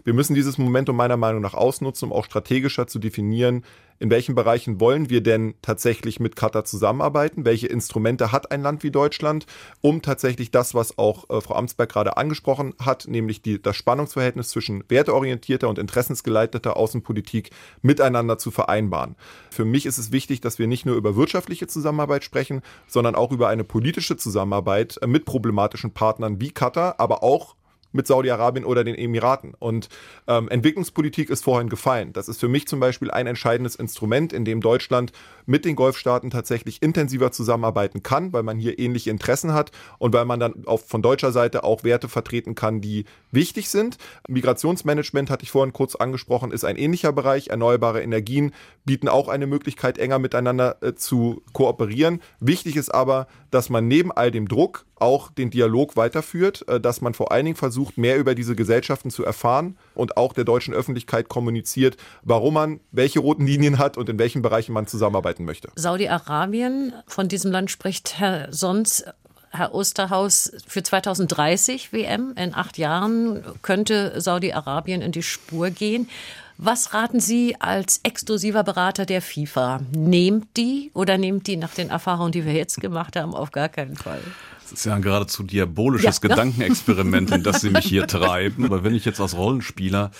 Wir müssen dieses Momentum meiner Meinung nach ausnutzen, um auch strategischer zu definieren, in welchen Bereichen wollen wir denn tatsächlich mit Katar zusammenarbeiten, welche Instrumente hat ein Land wie Deutschland, um tatsächlich das, was auch Frau Amtsberg gerade angesprochen hat, nämlich das Spannungsverhältnis zwischen werteorientierter und interessensgeleiteter Außenpolitik miteinander zu vereinbaren. Für mich ist es wichtig, dass wir nicht nur über wirtschaftliche Zusammenarbeit sprechen, sondern auch über eine politische Zusammenarbeit mit problematischen Partnern wie Katar, aber auch mit Saudi-Arabien oder den Emiraten. Und Entwicklungspolitik ist vorhin gefallen. Das ist für mich zum Beispiel ein entscheidendes Instrument, in dem Deutschland mit den Golfstaaten tatsächlich intensiver zusammenarbeiten kann, weil man hier ähnliche Interessen hat und weil man dann von deutscher Seite auch Werte vertreten kann, die wichtig sind. Migrationsmanagement, hatte ich vorhin kurz angesprochen, ist ein ähnlicher Bereich. Erneuerbare Energien bieten auch eine Möglichkeit, enger miteinander zu kooperieren. Wichtig ist aber, dass man neben all dem Druck auch den Dialog weiterführt, dass man vor allen Dingen versucht, mehr über diese Gesellschaften zu erfahren und auch der deutschen Öffentlichkeit kommuniziert, warum man welche roten Linien hat und in welchen Bereichen man zusammenarbeiten möchte. Saudi-Arabien, von diesem Land spricht Herr Sons, Herr Osterhaus, für 2030 WM, in 8 Jahren könnte Saudi-Arabien in die Spur gehen. Was raten Sie als exklusiver Berater der FIFA? Nehmt die oder nehmt die nach den Erfahrungen, die wir jetzt gemacht haben, auf gar keinen Fall? Das ist ja ein geradezu diabolisches Gedankenexperiment, in das Sie mich hier treiben. Aber wenn ich jetzt als Rollenspieler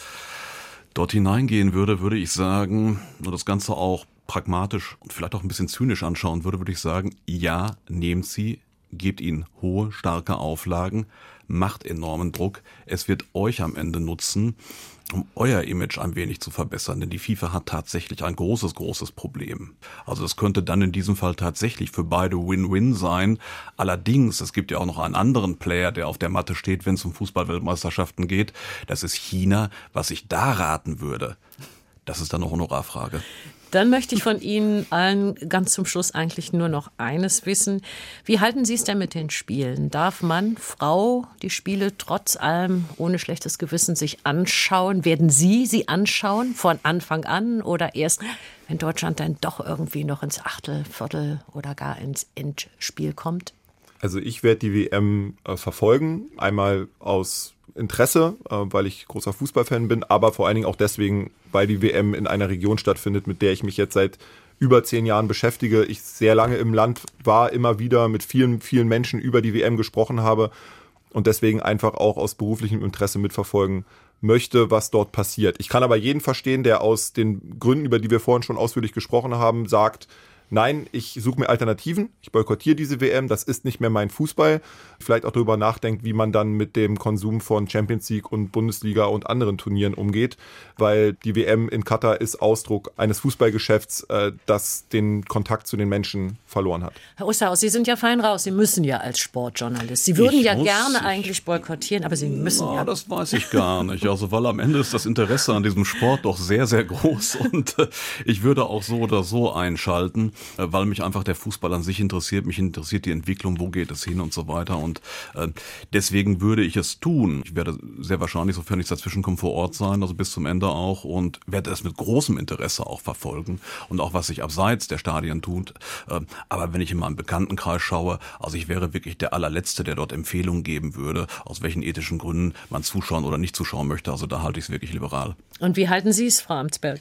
dort hineingehen würde, würde ich sagen, und das Ganze auch pragmatisch und vielleicht auch ein bisschen zynisch anschauen würde, würde ich sagen, ja, nehmt sie, gebt ihnen hohe, starke Auflagen, macht enormen Druck. Es wird euch am Ende nutzen, um euer Image ein wenig zu verbessern. Denn die FIFA hat tatsächlich ein großes, großes Problem. Also das könnte dann in diesem Fall tatsächlich für beide Win-Win sein. Allerdings, es gibt ja auch noch einen anderen Player, der auf der Matte steht, wenn es um Fußballweltmeisterschaften geht. Das ist China. Was ich da raten würde, das ist dann eine Honorarfrage. Dann möchte ich von Ihnen allen ganz zum Schluss eigentlich nur noch eines wissen. Wie halten Sie es denn mit den Spielen? Darf Mann, Frau die Spiele trotz allem ohne schlechtes Gewissen sich anschauen? Werden Sie sie anschauen von Anfang an oder erst, wenn Deutschland dann doch irgendwie noch ins Achtel-, Viertel- oder gar ins Endspiel kommt? Also ich werde die WM verfolgen. Einmal aus Interesse, weil ich großer Fußballfan bin, aber vor allen Dingen auch deswegen, weil die WM in einer Region stattfindet, mit der ich mich jetzt seit über 10 Jahren beschäftige. Ich sehr lange im Land war, immer wieder mit vielen, vielen Menschen über die WM gesprochen habe und deswegen einfach auch aus beruflichem Interesse mitverfolgen möchte, was dort passiert. Ich kann aber jeden verstehen, der aus den Gründen, über die wir vorhin schon ausführlich gesprochen haben, sagt, nein, ich suche mir Alternativen, ich boykottiere diese WM, das ist nicht mehr mein Fußball. Vielleicht auch darüber nachdenkt, wie man dann mit dem Konsum von Champions League und Bundesliga und anderen Turnieren umgeht, weil die WM in Katar ist Ausdruck eines Fußballgeschäfts, das den Kontakt zu den Menschen verloren hat. Herr Osterhaus, Sie sind ja fein raus, Sie müssen ja als Sportjournalist. Sie würden eigentlich boykottieren, aber Sie müssen ja. Das weiß ich gar nicht, also weil am Ende ist das Interesse an diesem Sport doch sehr, sehr groß und ich würde auch so oder so einschalten, weil mich einfach der Fußball an sich interessiert, mich interessiert die Entwicklung, wo geht es hin und so weiter und deswegen würde ich es tun. Ich werde sehr wahrscheinlich, sofern nichts dazwischen kommt, vor Ort sein, also bis zum Ende auch und werde es mit großem Interesse auch verfolgen und auch was sich abseits der Stadien tut, aber wenn ich in meinem Bekanntenkreis schaue, also ich wäre wirklich der allerletzte, der dort Empfehlungen geben würde, aus welchen ethischen Gründen man zuschauen oder nicht zuschauen möchte, also da halte ich es wirklich liberal. Und wie halten Sie es, Frau Amtsberg?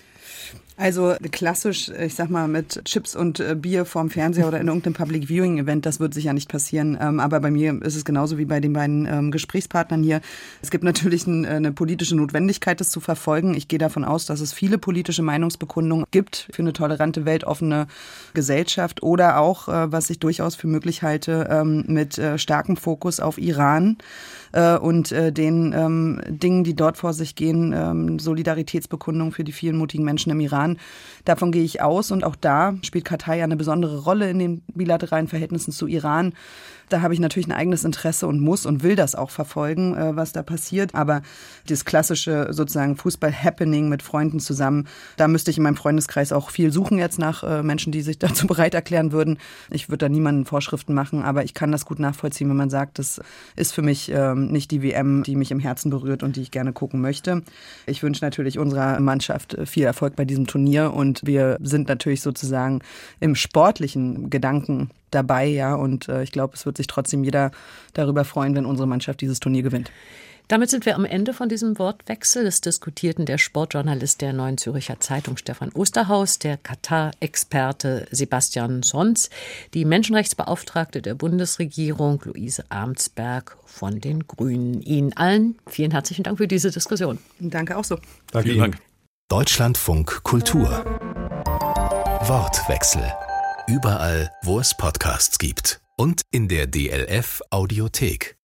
Also klassisch, ich sag mal, mit Chips und Bier vorm Fernseher oder in irgendeinem Public Viewing Event, das wird sicher nicht passieren. Aber bei mir ist es genauso wie bei den beiden Gesprächspartnern hier. Es gibt natürlich eine politische Notwendigkeit, das zu verfolgen. Ich gehe davon aus, dass es viele politische Meinungsbekundungen gibt für eine tolerante, weltoffene Gesellschaft oder auch, was ich durchaus für möglich halte, mit starkem Fokus auf Iran und den Dingen, die dort vor sich gehen, Solidaritätsbekundungen für die vielen mutigen Menschen im Iran. Davon gehe ich aus und auch da spielt Katar ja eine besondere Rolle in den bilateralen Verhältnissen zu Iran. Da habe ich natürlich ein eigenes Interesse und muss und will das auch verfolgen, was da passiert. Aber das klassische sozusagen Fußball-Happening mit Freunden zusammen, da müsste ich in meinem Freundeskreis auch viel suchen jetzt nach Menschen, die sich dazu bereit erklären würden. Ich würde da niemanden Vorschriften machen, aber ich kann das gut nachvollziehen, wenn man sagt, das ist für mich nicht die WM, die mich im Herzen berührt und die ich gerne gucken möchte. Ich wünsche natürlich unserer Mannschaft viel Erfolg bei diesem Turnier und wir sind natürlich sozusagen im sportlichen Gedanken dabei, ja, und ich glaube, es wird sich trotzdem jeder darüber freuen, wenn unsere Mannschaft dieses Turnier gewinnt. Damit sind wir am Ende von diesem Wortwechsel. Es diskutierten der Sportjournalist der Neuen Zürcher Zeitung Stefan Osterhaus, der Katar-Experte Sebastian Sons, die Menschenrechtsbeauftragte der Bundesregierung Luise Amtsberg von den Grünen. Ihnen allen vielen herzlichen Dank für diese Diskussion. Danke auch so. Danke Ihnen. Deutschlandfunk Kultur. Wortwechsel. Überall, wo es Podcasts gibt und in der DLF Audiothek.